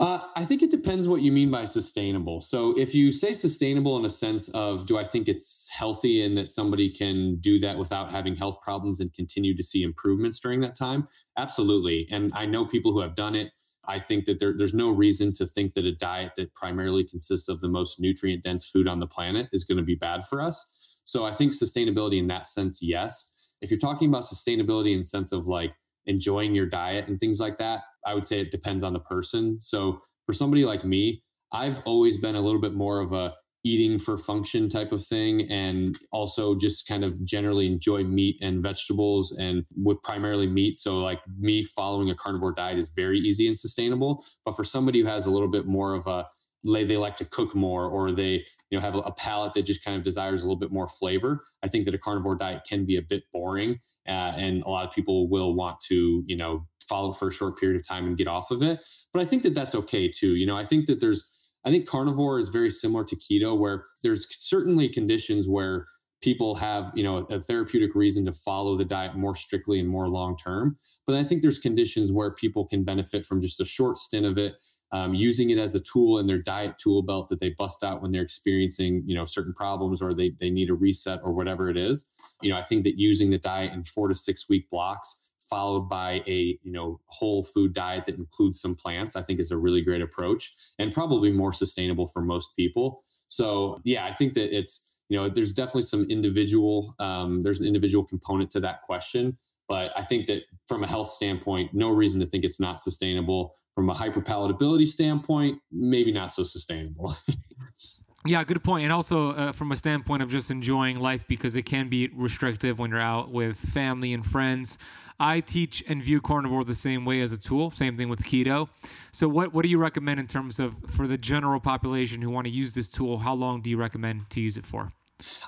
Uh, I think it depends what you mean by sustainable. So if you say sustainable in a sense of, do I think it's healthy and that somebody can do that without having health problems and continue to see improvements during that time? Absolutely. And I know people who have done it. I think that there, there's no reason to think that a diet that primarily consists of the most nutrient-dense food on the planet is going to be bad for us. So I think sustainability in that sense, yes. If you're talking about sustainability in the sense of like enjoying your diet and things like that, I would say it depends on the person. So for somebody like me, I've always been a little bit more of a eating for function type of thing, and also just kind of generally enjoy meat and vegetables, and with primarily meat. So like me following a carnivore diet is very easy and sustainable. But for somebody who has a little bit more of a, they like to cook more, or they, you know, have a palate that just kind of desires a little bit more flavor, I think that a carnivore diet can be a bit boring. Uh, and a lot of people will want to, you know, follow for a short period of time and get off of it. But I think that that's okay too. You know, I think that there's, I think carnivore is very similar to keto, where there's certainly conditions where people have, you know, a therapeutic reason to follow the diet more strictly and more long-term. But I think there's conditions where people can benefit from just a short stint of it, um, using it as a tool in their diet tool belt that they bust out when they're experiencing, you know, certain problems, or they they need a reset or whatever it is. You know, I think that using the diet in four to six week blocks followed by a, you know, whole food diet that includes some plants, I think is a really great approach and probably more sustainable for most people. So yeah, I think that it's, you know, there's definitely some individual, um, there's an individual component to that question. But I think that from a health standpoint, no reason to think it's not sustainable. From a hyperpalatability standpoint, maybe not so sustainable. Yeah, good point. And also uh, from a standpoint of just enjoying life, because it can be restrictive when you're out with family and friends. I teach and view carnivore the same way as a tool, same thing with keto. So what, what do you recommend in terms of, for the general population who want to use this tool, how long do you recommend to use it for?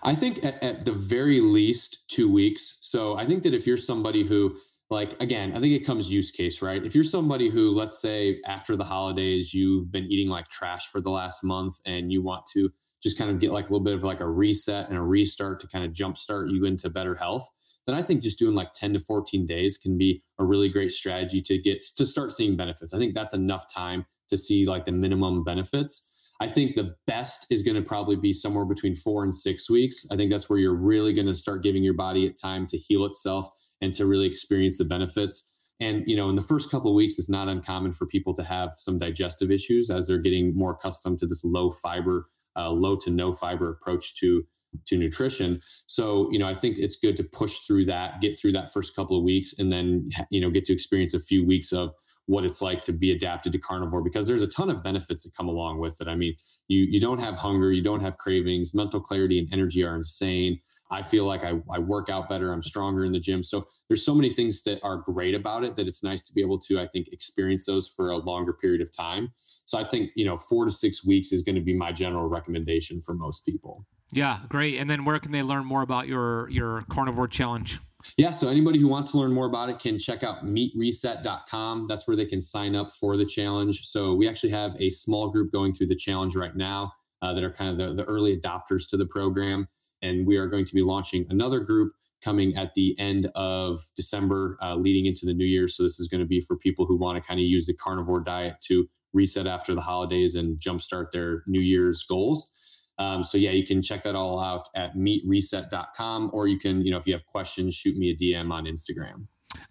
I think at, at the very least two weeks. So I think that if you're somebody who, like, again, I think it comes use case, right? If you're somebody who, let's say after the holidays, you've been eating like trash for the last month and you want to just kind of get like a little bit of like a reset and a restart to kind of jumpstart you into better health, then I think just doing like ten to fourteen days can be a really great strategy to get to start seeing benefits. I think that's enough time to see like the minimum benefits. I think the best is going to probably be somewhere between four and six weeks. I think that's where you're really going to start giving your body time to heal itself and to really experience the benefits. And, you know, in the first couple of weeks, it's not uncommon for people to have some digestive issues as they're getting more accustomed to this low fiber, uh, low to no fiber approach to to nutrition. So, you know, I think it's good to push through that, get through that first couple of weeks, and then, you know, get to experience a few weeks of what it's like to be adapted to carnivore, because there's a ton of benefits that come along with it. I mean, you you don't have hunger, you don't have cravings, mental clarity and energy are insane. I feel like I, I work out better, I'm stronger in the gym. So there's so many things that are great about it that it's nice to be able to, I think, experience those for a longer period of time. So I think, you know, four to six weeks is going to be my general recommendation for most people. Yeah, great. And then where can they learn more about your, your carnivore challenge? Yeah, so anybody who wants to learn more about it can check out meat reset dot com. That's where they can sign up for the challenge. So we actually have a small group going through the challenge right now uh, that are kind of the, the early adopters to the program. And we are going to be launching another group coming at the end of December, uh, leading into the new year. So this is going to be for people who want to kind of use the carnivore diet to reset after the holidays and jumpstart their New Year's goals. Um, so yeah, you can check that all out at meat reset dot com, or you can, you know, if you have questions, shoot me a D M on Instagram.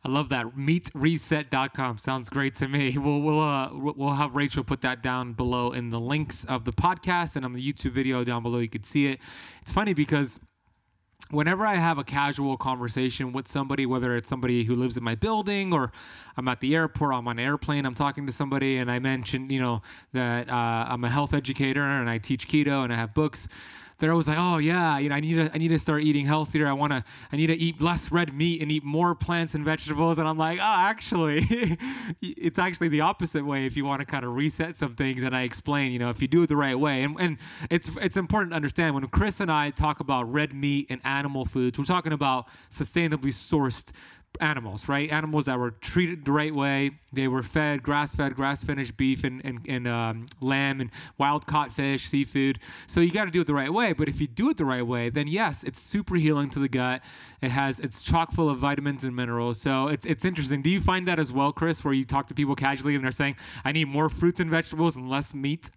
I love that. meat reset dot com sounds great to me. We'll we'll uh, we'll have Rachel put that down below in the links of the podcast and on the YouTube video down below. You can see it. It's funny because whenever I have a casual conversation with somebody, whether it's somebody who lives in my building or I'm at the airport, I'm on an airplane, I'm talking to somebody, and I mention, you know, that uh, I'm a health educator and I teach keto and I have books. They're always like, oh yeah, you know, I need to, I need to start eating healthier. I want to, I need to eat less red meat and eat more plants and vegetables. And I'm like, oh, actually, it's actually the opposite way. If you want to kind of reset some things, and I explain, you know, if you do it the right way, and, and it's it's important to understand when Chris and I talk about red meat and animal foods, we're talking about sustainably sourced animals, right? Animals that were treated the right way. They were fed grass-fed, grass-finished beef and and, and um, lamb and wild-caught fish, seafood. So you got to do it the right way. But if you do it the right way, then yes, it's super healing to the gut. It has it's chock full of vitamins and minerals. So it's it's interesting. Do you find that as well, Chris, where you talk to people casually and they're saying, "I need more fruits and vegetables and less meat"?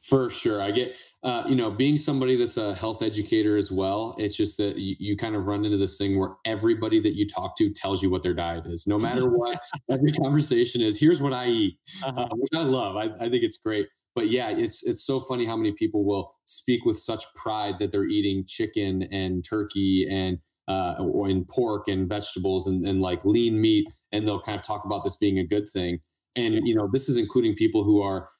For sure. I get, uh, you know, being somebody that's a health educator as well, it's just that you, you kind of run into this thing where everybody that you talk to tells you what their diet is, no matter what. Every conversation is, here's what I eat, uh, which I love. I, I think it's great. But yeah, it's it's so funny how many people will speak with such pride that they're eating chicken and turkey and uh, or in pork and vegetables and, and like lean meat. And they'll kind of talk about this being a good thing. And, you know, this is including people who are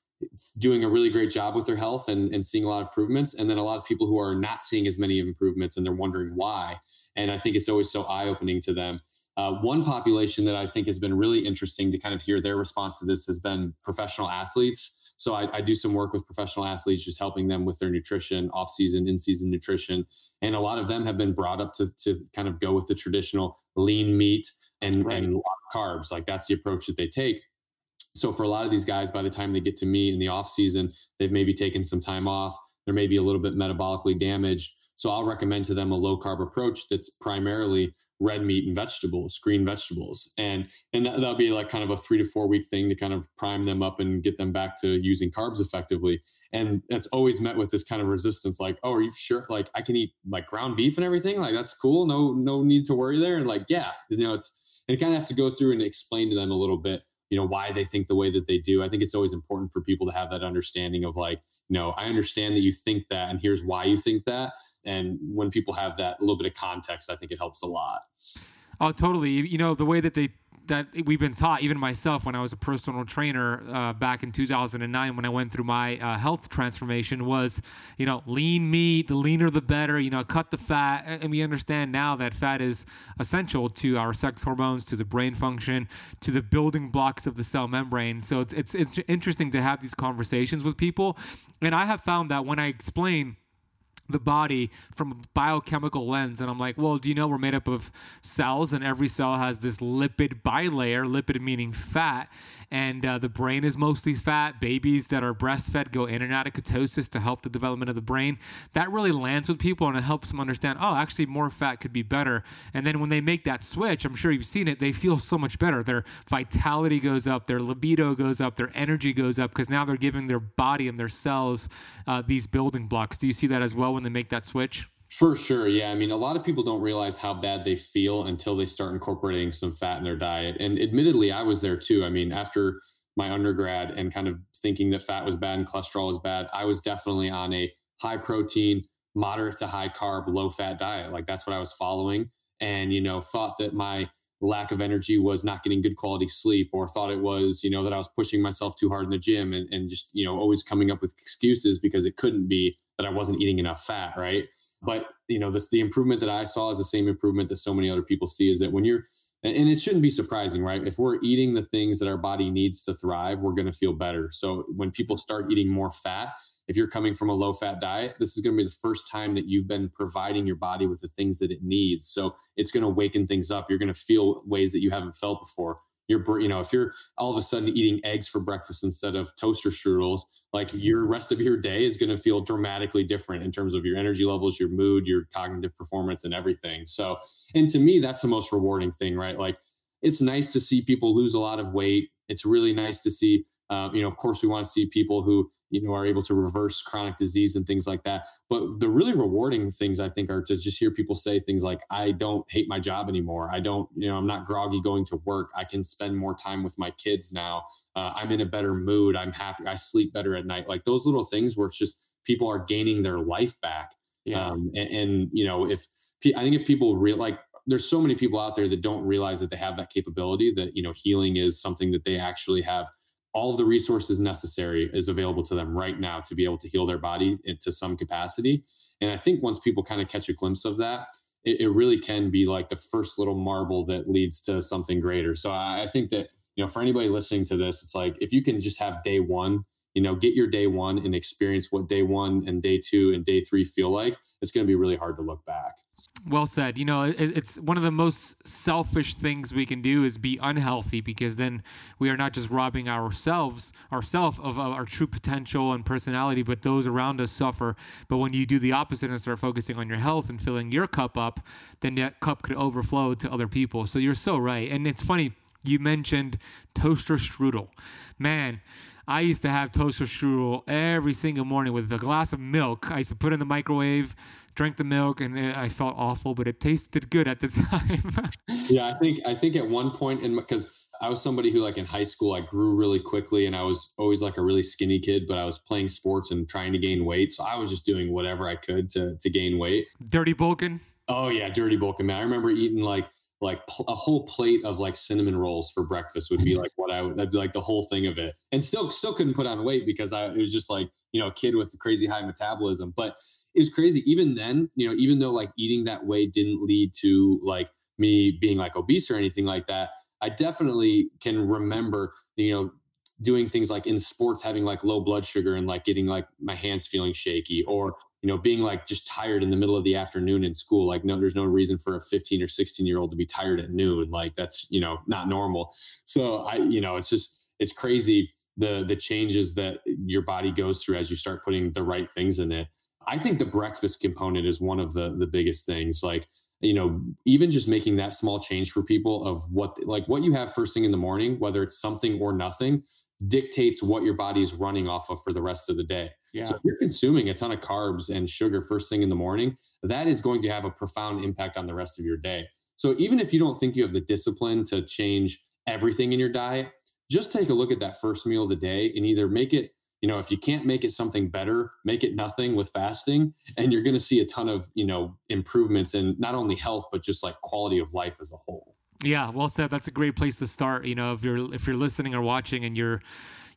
doing a really great job with their health and, and seeing a lot of improvements. And then a lot of people who are not seeing as many improvements and they're wondering why. And I think it's always so eye-opening to them. Uh, one population that I think has been really interesting to kind of hear their response to this has been professional athletes. So I, I do some work with professional athletes, just helping them with their nutrition, off-season, in-season nutrition. And a lot of them have been brought up to, to kind of go with the traditional lean meat and, right. and carbs. Like that's the approach that they take. So for a lot of these guys, by the time they get to me in the off season, they've maybe taken some time off. They're maybe a little bit metabolically damaged. So I'll recommend to them a low carb approach that's primarily red meat and vegetables, green vegetables. And and that, that'll be like kind of a three to four week thing to kind of prime them up and get them back to using carbs effectively. And that's always met with this kind of resistance, like, oh, are you sure? Like I can eat like ground beef and everything. Like that's cool. No, no need to worry there. And like, yeah, you know, it's, and you kind of have to go through and explain to them a little bit, you know, why they think the way that they do. I think it's always important for people to have that understanding of like, you know, I understand that you think that, and here's why you think that. And when people have that little bit of context, I think it helps a lot. Oh, totally. You know, the way that they, that we've been taught, even myself, when I was a personal trainer uh, back in two thousand nine, when I went through my uh, health transformation was, you know, lean meat, the leaner, the better, you know, cut the fat. And we understand now that fat is essential to our sex hormones, to the brain function, to the building blocks of the cell membrane. So it's, it's, it's interesting to have these conversations with people. And I have found that when I explain the body from a biochemical lens. And I'm like, well, do you know we're made up of cells and every cell has this lipid bilayer, lipid meaning fat. And uh, the brain is mostly fat. Babies that are breastfed go in and out of ketosis to help the development of the brain. That really lands with people and it helps them understand, oh, actually more fat could be better. And then when they make that switch, I'm sure you've seen it, they feel so much better. Their vitality goes up, their libido goes up, their energy goes up because now they're giving their body and their cells uh, these building blocks. Do you see that as well? When they make that switch? For sure. Yeah. I mean, a lot of people don't realize how bad they feel until they start incorporating some fat in their diet. And admittedly, I was there too. I mean, after my undergrad and kind of thinking that fat was bad and cholesterol was bad, I was definitely on a high protein, moderate to high carb, low fat diet. Like that's what I was following. And, you know, thought that my lack of energy was not getting good quality sleep, or thought it was, you know, that I was pushing myself too hard in the gym, and, and just, you know, always coming up with excuses because it couldn't be that I wasn't eating enough fat. Right. But, you know, this, the improvement that I saw is the same improvement that so many other people see, is that when you're, and it shouldn't be surprising, right? If we're eating the things that our body needs to thrive, we're going to feel better. So when people start eating more fat, if you're coming from a low fat diet, this is going to be the first time that you've been providing your body with the things that it needs. So it's going to waken things up. You're going to feel ways that you haven't felt before. You're, you know, if you're all of a sudden eating eggs for breakfast instead of toaster strudels, like your rest of your day is going to feel dramatically different in terms of your energy levels, your mood, your cognitive performance, and everything. So, and to me, that's the most rewarding thing, right? Like, it's nice to see people lose a lot of weight. It's really nice to see, uh, you know, of course, we want to see people who, you know, are able to reverse chronic disease and things like that. But the really rewarding things, I think, are to just hear people say things like, I don't hate my job anymore. I don't, you know, I'm not groggy going to work. I can spend more time with my kids now. Uh, I'm in a better mood. I'm happy. I sleep better at night. Like those little things where it's just people are gaining their life back. Yeah. Um, and, and, you know, if I think if people real like, there's so many people out there that don't realize that they have that capability, that, you know, healing is something that they actually have. All of the resources necessary is available to them right now to be able to heal their body into some capacity. And I think once people kind of catch a glimpse of that, it, it really can be like the first little marble that leads to something greater. So I, I think that, you know, for anybody listening to this, it's like, if you can just have day one, you know, get your day one and experience what day one and day two and day three feel like, it's going to be really hard to look back. Well said. You know, it's one of the most selfish things we can do is be unhealthy, because then we are not just robbing ourselves, ourselves of our true potential and personality, but those around us suffer. But when you do the opposite and start focusing on your health and filling your cup up, then that cup could overflow to other people. So you're so right. And it's funny, you mentioned toaster strudel. Man, I used to have toaster strudel every single morning with a glass of milk. I used to put it in the microwave, drink the milk, and it, I felt awful, but it tasted good at the time. yeah, I think I think at one point, and because I was somebody who, like in high school, I grew really quickly, and I was always like a really skinny kid, but I was playing sports and trying to gain weight, so I was just doing whatever I could to to gain weight. Dirty bulking. Oh yeah, dirty bulking, man. I remember eating like. like pl- a whole plate of like cinnamon rolls for breakfast would be like what I would, that'd be like the whole thing of it. And still, still couldn't put on weight because I, it was just like, you know, a kid with the crazy high metabolism, but it was crazy. Even then, you know, even though like eating that way didn't lead to like me being like obese or anything like that, I definitely can remember, you know, doing things like in sports, having like low blood sugar and like getting like my hands feeling shaky, or you know, being like just tired in the middle of the afternoon in school. Like, no, there's no reason for a fifteen or sixteen year old to be tired at noon. Like that's, you know, not normal. So I, you know, it's just, it's crazy. The, the changes that your body goes through as you start putting the right things in it. I think the breakfast component is one of the the biggest things. Like, you know, even just making that small change for people of what, like what you have first thing in the morning, whether it's something or nothing, dictates what your body's running off of for the rest of the day. Yeah. So if you're consuming a ton of carbs and sugar first thing in the morning, that is going to have a profound impact on the rest of your day. So even if you don't think you have the discipline to change everything in your diet, just take a look at that first meal of the day and either make it, you know, if you can't make it something better, make it nothing with fasting, and you're going to see a ton of, you know, improvements in not only health, but just like quality of life as a whole. Yeah, well said. That's a great place to start. You know, if you're if you're listening or watching and you're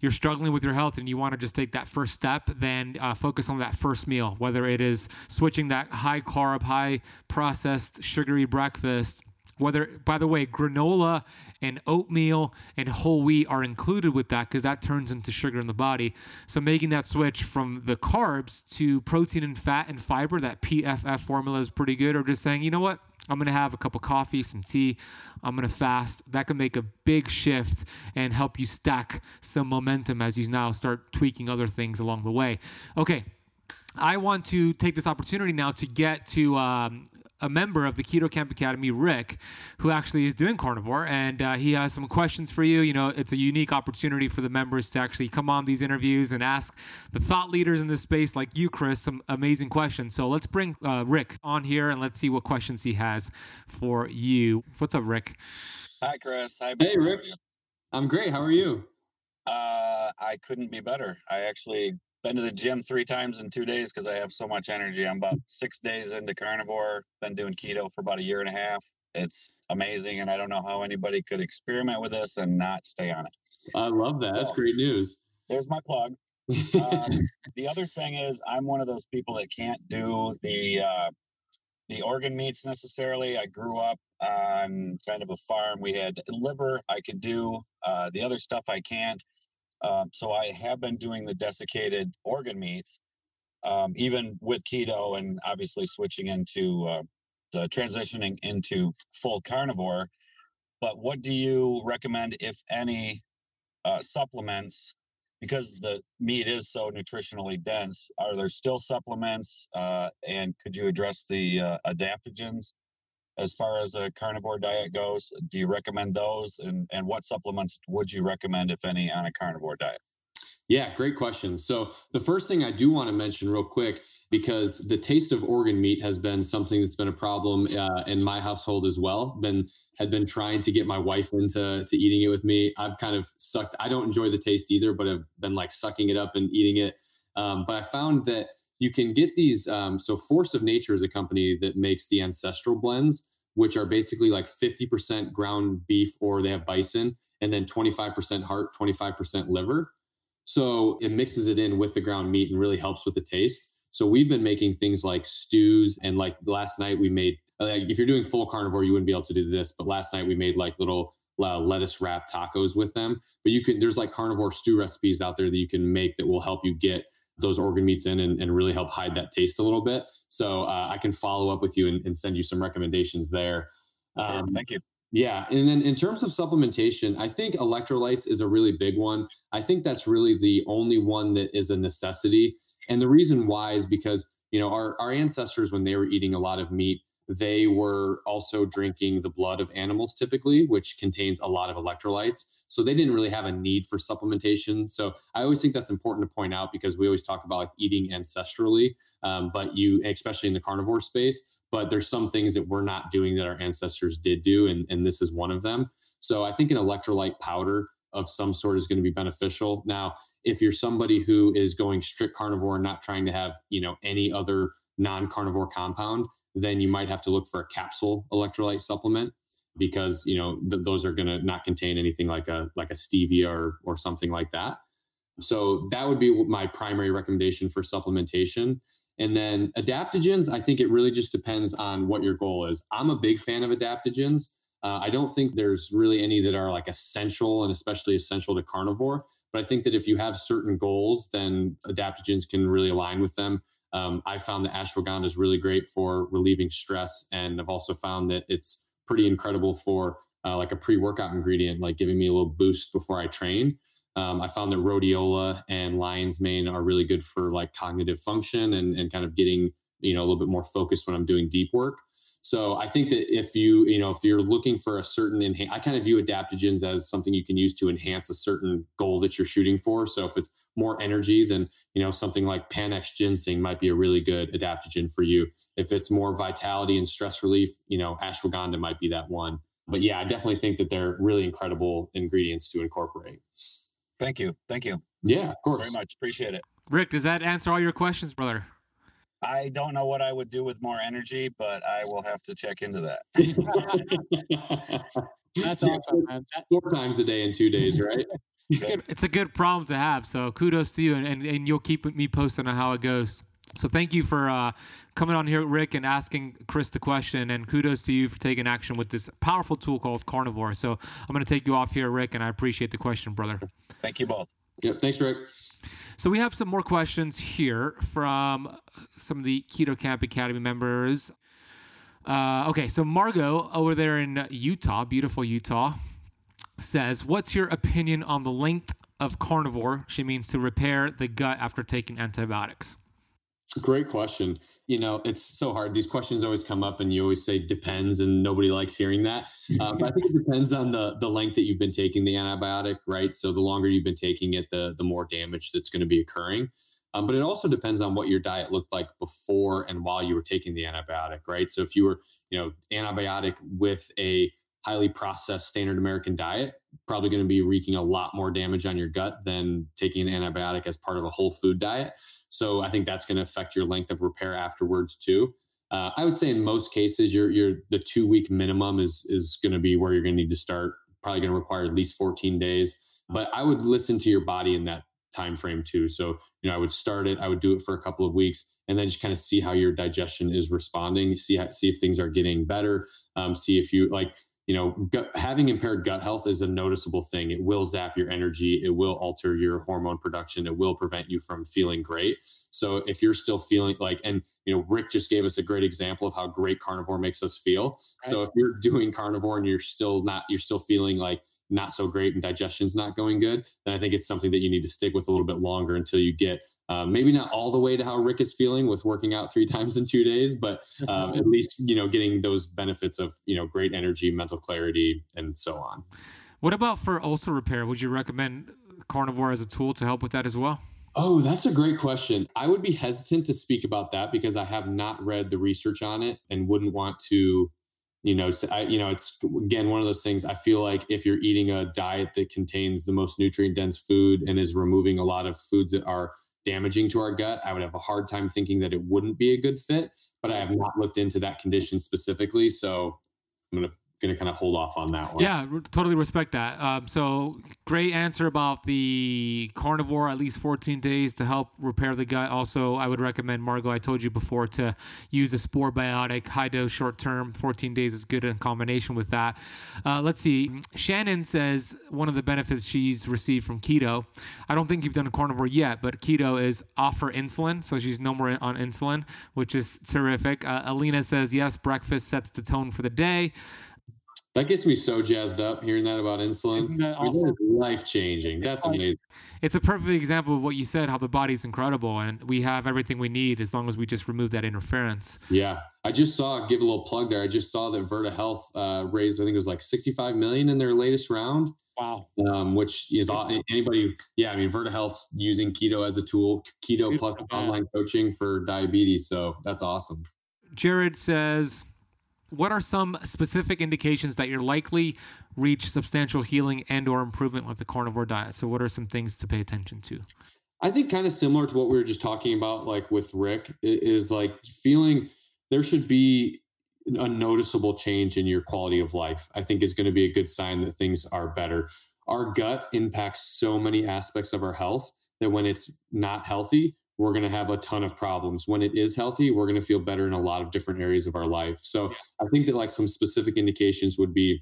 you're struggling with your health and you want to just take that first step, then uh, focus on that first meal, whether it is switching that high carb, high processed, sugary breakfast. Whether, by the way, granola and oatmeal and whole wheat are included with that, because that turns into sugar in the body. So making that switch from the carbs to protein and fat and fiber, that P F F formula is pretty good. Or just saying, you know what? I'm going to have a cup of coffee, some tea. I'm going to fast. That can make a big shift and help you stack some momentum as you now start tweaking other things along the way. Okay, I want to take this opportunity now to get to um, a member of the Keto Kamp Academy, Rick, who actually is doing carnivore, and uh, he has some questions for you. You know, it's a unique opportunity for the members to actually come on these interviews and ask the thought leaders in this space like you, Chris, some amazing questions. So let's bring uh, Rick on here and let's see what questions he has for you. What's up, Rick? Hi, Chris. Hi, hey, Rick. I'm great. How are you? Uh, I couldn't be better. I actually Been to the gym three times in two days because I have so much energy. I'm about six days into carnivore. Been doing keto for about a year and a half. It's amazing, and I don't know how anybody could experiment with this and not stay on it. I love that. So, that's great news. There's my plug. um, the other thing is I'm one of those people that can't do the uh, the organ meats necessarily. I grew up on kind of a farm. We had liver I can do. Uh, the other stuff I can't. Um, so I have been doing the desiccated organ meats, um, even with keto and obviously switching into uh, the transitioning into full carnivore. But what do you recommend, if any, uh, supplements? Because the meat is so nutritionally dense, are there still supplements? Uh, and could you address the uh, adaptogens as far as a carnivore diet goes? Do you recommend those? And, and what supplements would you recommend, if any, on a carnivore diet? Yeah, great question. So the first thing I do want to mention real quick, because the taste of organ meat has been something that's been a problem uh, in my household as well. Been had been trying to get my wife into to eating it with me. I've kind of sucked. I don't enjoy the taste either, but I've been like sucking it up and eating it. Um, but I found that you can get these. Um, so Force of Nature is a company that makes the ancestral blends, which are basically like fifty percent ground beef, or they have bison, and then twenty-five percent heart, twenty-five percent liver. So it mixes it in with the ground meat and really helps with the taste. So we've been making things like stews, and like last night we made, like if you're doing full carnivore, you wouldn't be able to do this, but last night we made like little uh, lettuce wrap tacos with them. But you can, there's like carnivore stew recipes out there that you can make that will help you get those organ meats in and, and really help hide that taste a little bit. So uh, I can follow up with you and, and send you some recommendations there. Um, sure, thank you. Yeah. And then in terms of supplementation, I think electrolytes is a really big one. I think that's really the only one that is a necessity. And the reason why is because, you know, our, our ancestors, when they were eating a lot of meat, they were also drinking the blood of animals typically, which contains a lot of electrolytes. So they didn't really have a need for supplementation. So I always think that's important to point out, because we always talk about like eating ancestrally, um, but you, especially in the carnivore space, but there's some things that we're not doing that our ancestors did do. And, and this is one of them. So I think an electrolyte powder of some sort is going to be beneficial. Now, if you're somebody who is going strict carnivore and not trying to have, you know, any other non-carnivore compound, then you might have to look for a capsule electrolyte supplement, because, you know, th- those are going to not contain anything like a, like a stevia or, or something like that. So that would be my primary recommendation for supplementation. And then adaptogens, I think it really just depends on what your goal is. I'm a big fan of adaptogens. Uh, I don't think there's really any that are like essential, and especially essential to carnivore. But I think that if you have certain goals, then adaptogens can really align with them. Um, I found that ashwagandha is really great for relieving stress. And I've also found that it's pretty incredible for uh, like a pre-workout ingredient, like giving me a little boost before I train. Um, I found that rhodiola and lion's mane are really good for like cognitive function and, and kind of getting, you know, a little bit more focused when I'm doing deep work. So I think that if you, you know, if you're looking for a certain, enha- I kind of view adaptogens as something you can use to enhance a certain goal that you're shooting for. So if it's more energy, then, you know, something like Panax ginseng might be a really good adaptogen for you. If it's more vitality and stress relief, you know, ashwagandha might be that one. But yeah, I definitely think that they're really incredible ingredients to incorporate. Thank you. Thank you. Yeah, of course. Very much. Appreciate it. Rick, does that answer all your questions, brother? I don't know what I would do with more energy, but I will have to check into that. That's awesome, man. Four times a day in two days, right? It's a good problem to have. So kudos to you. And, and, and you'll keep me posted on how it goes. So thank you for uh, coming on here, Rick, and asking Chris the question. And kudos to you for taking action with this powerful tool called carnivore. So I'm going to take you off here, Rick, and I appreciate the question, brother. Thank you both. Yeah, thanks, Rick. So we have some more questions here from some of the Keto Kamp Academy members. Uh, okay, so Margo over there in Utah, beautiful Utah, says, what's your opinion on the length of carnivore? She means to repair the gut after taking antibiotics. Great question. You know, it's so hard. These questions always come up and you always say depends, and nobody likes hearing that. Um, but I think it depends on the the length that you've been taking the antibiotic, right? So the longer you've been taking it, the, the more damage that's going to be occurring. Um, but it also depends on what your diet looked like before and while you were taking the antibiotic, right? So if you were, you know, antibiotic with a highly processed standard American diet, probably going to be wreaking a lot more damage on your gut than taking an antibiotic as part of a whole food diet. So I think that's going to affect your length of repair afterwards too. Uh, I would say in most cases, your your the two week minimum is is going to be where you're going to need to start. Probably going to require at least fourteen days, but I would listen to your body in that time frame too. So you know, I would start it, I would do it for a couple of weeks, and then just kind of see how your digestion is responding. See how, see if things are getting better. Um, see if you like. You know, gut, having impaired gut health is a noticeable thing. It will zap your energy. It will alter your hormone production. It will prevent you from feeling great. So if you're still feeling like, and you know, Rick just gave us a great example of how great carnivore makes us feel. Right. So if you're doing carnivore and you're still not, you're still feeling like not so great and digestion's not going good, then I think it's something that you need to stick with a little bit longer until you get uh, maybe not all the way to how Rick is feeling with working out three times in two days, but um, at least, you know, getting those benefits of, you know, great energy, mental clarity, and so on. What about for ulcer repair? Would you recommend carnivore as a tool to help with that as well? Oh, that's a great question. I would be hesitant to speak about that because I have not read the research on it and wouldn't want to. You know, I, you know, it's, again, one of those things. I feel like if you're eating a diet that contains the most nutrient-dense food and is removing a lot of foods that are damaging to our gut, I would have a hard time thinking that it wouldn't be a good fit. But I have not looked into that condition specifically, so I'm going to going to kind of hold off on that one. Yeah, totally respect that. Um, so great answer about the carnivore, at least fourteen days to help repair the gut. Also, I would recommend, Margo, I told you before, to use a spore biotic, high dose, short term. fourteen days is good in combination with that. Uh, let's see. Shannon says one of the benefits she's received from keto, I don't think you've done a carnivore yet, but keto is off her insulin. So she's no more on insulin, which is terrific. Uh, Alina says, yes, breakfast sets the tone for the day. That gets me so jazzed up hearing that about insulin. Isn't that awesome? It's life-changing. That's amazing. It's a perfect example of what you said, how the body's incredible and we have everything we need as long as we just remove that interference. Yeah. I just saw, give a little plug there. I just saw that Virta Health uh, raised, I think it was like sixty-five million dollars in their latest round. Wow. Um, which is awesome. Anybody. Yeah. I mean, Virta Health's using keto as a tool, keto Dude, plus yeah. online coaching for diabetes. So that's awesome. Jared says, what are some specific indications that you're likely reach substantial healing and or improvement with the carnivore diet? So what are some things to pay attention to? I think kind of similar to what we were just talking about, like with Rick, is like feeling there should be a noticeable change in your quality of life, I think is going to be a good sign that things are better. Our gut impacts so many aspects of our health that when it's not healthy, we're going to have a ton of problems. When it is healthy, we're going to feel better in a lot of different areas of our life. So I think that like some specific indications would be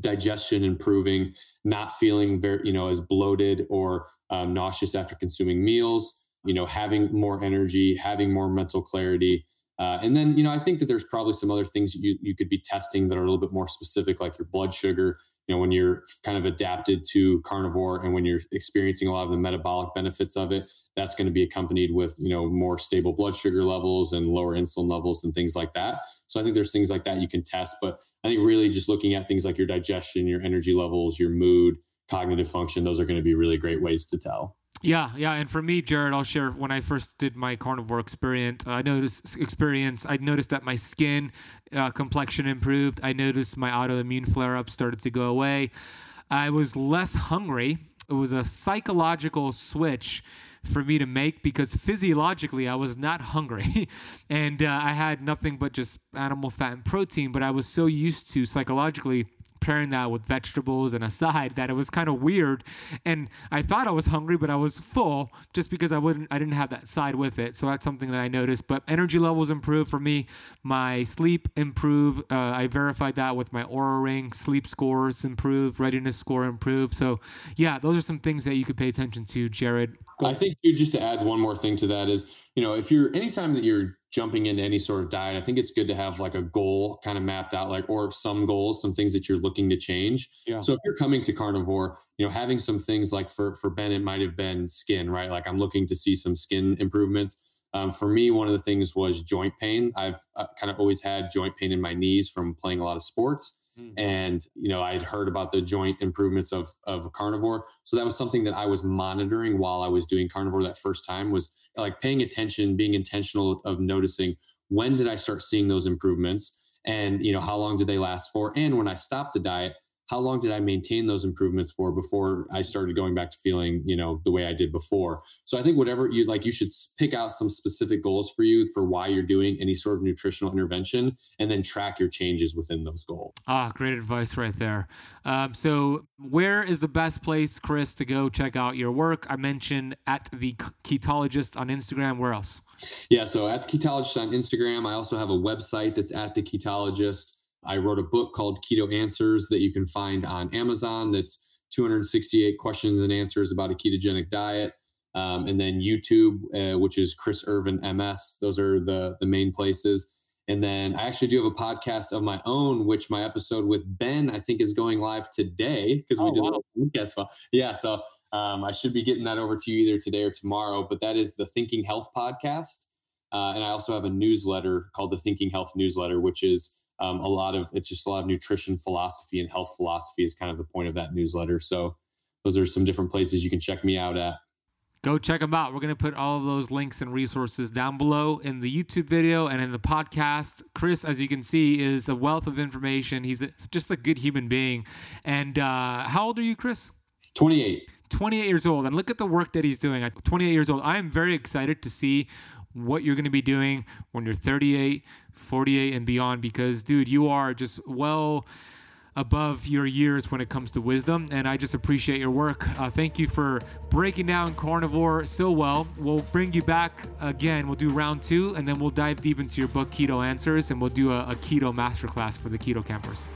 digestion improving, not feeling very, you know, as bloated or uh, nauseous after consuming meals, you know, having more energy, having more mental clarity. Uh, and then, you know, I think that there's probably some other things you you could be testing that are a little bit more specific, like your blood sugar. You know, when you're kind of adapted to carnivore and when you're experiencing a lot of the metabolic benefits of it, that's going to be accompanied with, you know, more stable blood sugar levels and lower insulin levels and things like that. So I think there's things like that you can test. But I think really just looking at things like your digestion, your energy levels, your mood, cognitive function, those are going to be really great ways to tell. Yeah, yeah, and for me, Jared, I'll share. When I first did my carnivore experience, I noticed experience. I noticed that my skin uh, complexion improved. I noticed my autoimmune flare-ups started to go away. I was less hungry. It was a psychological switch for me to make because physiologically I was not hungry and uh, I had nothing but just animal fat and protein, but I was so used to psychologically pairing that with vegetables and a side that it was kind of weird. And I thought I was hungry, but I was full just because I wouldn't, I didn't have that side with it. So that's something that I noticed, but energy levels improved for me. My sleep improved. Uh, I verified that with my Oura Ring, sleep scores improved, readiness score improved. So yeah, those are some things that you could pay attention to, Jared. I think too, just to add one more thing to that is, you know, if you're anytime that you're jumping into any sort of diet, I think it's good to have like a goal kind of mapped out, like, or some goals, some things that you're looking to change. Yeah. So if you're coming to carnivore, you know, having some things like for, for Ben, it might've been skin, right? Like I'm looking to see some skin improvements. Um, for me, one of the things was joint pain. I've uh, kind of always had joint pain in my knees from playing a lot of sports. Mm-hmm. And, you know, I'd heard about the joint improvements of, of carnivore. So that was something that I was monitoring while I was doing carnivore that first time, was like paying attention, being intentional of noticing when did I start seeing those improvements? And, you know, how long did they last for? And when I stopped the diet, how long did I maintain those improvements for before I started going back to feeling, you know, the way I did before? So I think whatever you like, you should pick out some specific goals for you for why you're doing any sort of nutritional intervention, and then track your changes within those goals. Ah, great advice right there. Um, so where is the best place, Chris, to go check out your work? I mentioned at The Ketologist on Instagram. Where else? Yeah. So at The Ketologist on Instagram, I also have a website that's at The Ketologist. I wrote a book called Keto Answers that you can find on Amazon. That's two hundred sixty-eight questions and answers about a ketogenic diet. Um, and then YouTube, uh, which is Chris Irvin M S. Those are the, the main places. And then I actually do have a podcast of my own, which my episode with Ben, I think, is going live today because we oh, did wow. a podcast. Well, yeah, so um, I should be getting that over to you either today or tomorrow. But that is the Thinking Health Podcast. Uh, and I also have a newsletter called the Thinking Health Newsletter, which is Um, a lot of, it's just a lot of nutrition philosophy and health philosophy is kind of the point of that newsletter. So those are some different places you can check me out at. Go check them out. We're going to put all of those links and resources down below in the YouTube video and in the podcast. Chris, as you can see, is a wealth of information. He's a, just a good human being. And uh, how old are you, Chris? twenty-eight. twenty-eight years old. And look at the work that he's doing. At twenty-eight years old, I am very excited to see what you're going to be doing when you're thirty-eight, forty-eight and beyond, because dude, you are just well above your years when it comes to wisdom. And I just appreciate your work. Uh, thank you for breaking down carnivore so well. We'll bring you back again. We'll do round two, and then we'll dive deep into your book, Keto Answers, and we'll do a, a keto masterclass for the keto campers.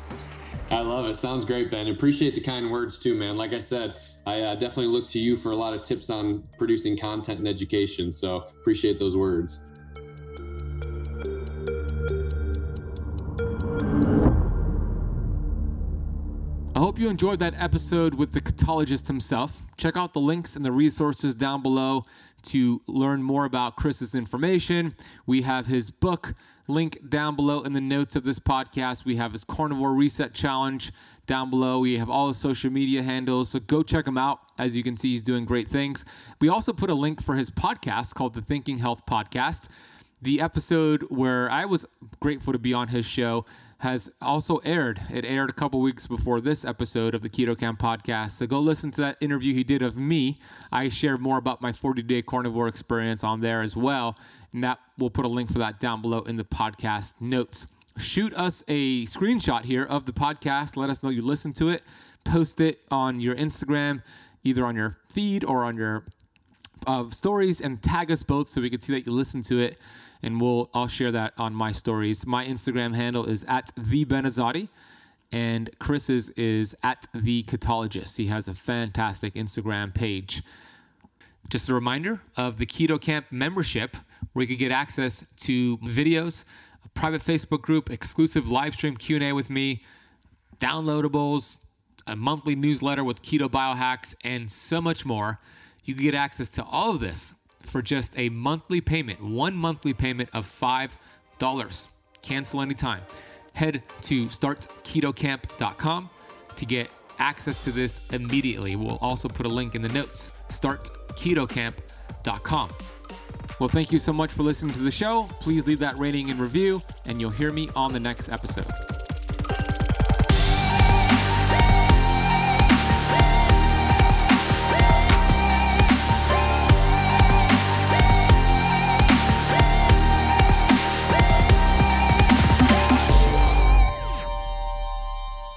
I love it. Sounds great, Ben. Appreciate the kind words too, man. Like I said, I uh, definitely look to you for a lot of tips on producing content and education. So appreciate those words. I hope you enjoyed that episode with the Ketologist himself. Check out the links and the resources down below to learn more about Chris's information. We have his book link down below in the notes of this podcast. We have his Carnivore Reset Challenge down below. We have all his social media handles, so go check him out. As you can see, he's doing great things. We also put a link for his podcast called the Thinking Health Podcast. The episode where I was grateful to be on his show has also aired. It aired a couple weeks before this episode of the Keto Kamp Podcast. So go listen to that interview he did of me. I shared more about my forty-day carnivore experience on there as well. And that we'll put a link for that down below in the podcast notes. Shoot us a screenshot here of the podcast. Let us know you listened to it. Post it on your Instagram, either on your feed or on your uh, stories, and tag us both so we can see that you listened to it. And we'll I'll share that on my stories. My Instagram handle is at the Benazadi, and Chris's is at the Ketologist. He has a fantastic Instagram page. Just a reminder of the Keto Kamp membership, where you can get access to videos, a private Facebook group, exclusive live stream Q and A with me, downloadables, a monthly newsletter with keto biohacks, and so much more. You can get access to all of this for just a monthly payment, one monthly payment of five dollars. Cancel anytime. Head to start keto camp dot com to get access to this immediately. We'll also put a link in the notes, start keto camp dot com. Well, thank you so much for listening to the show. Please leave that rating and review, and you'll hear me on the next episode.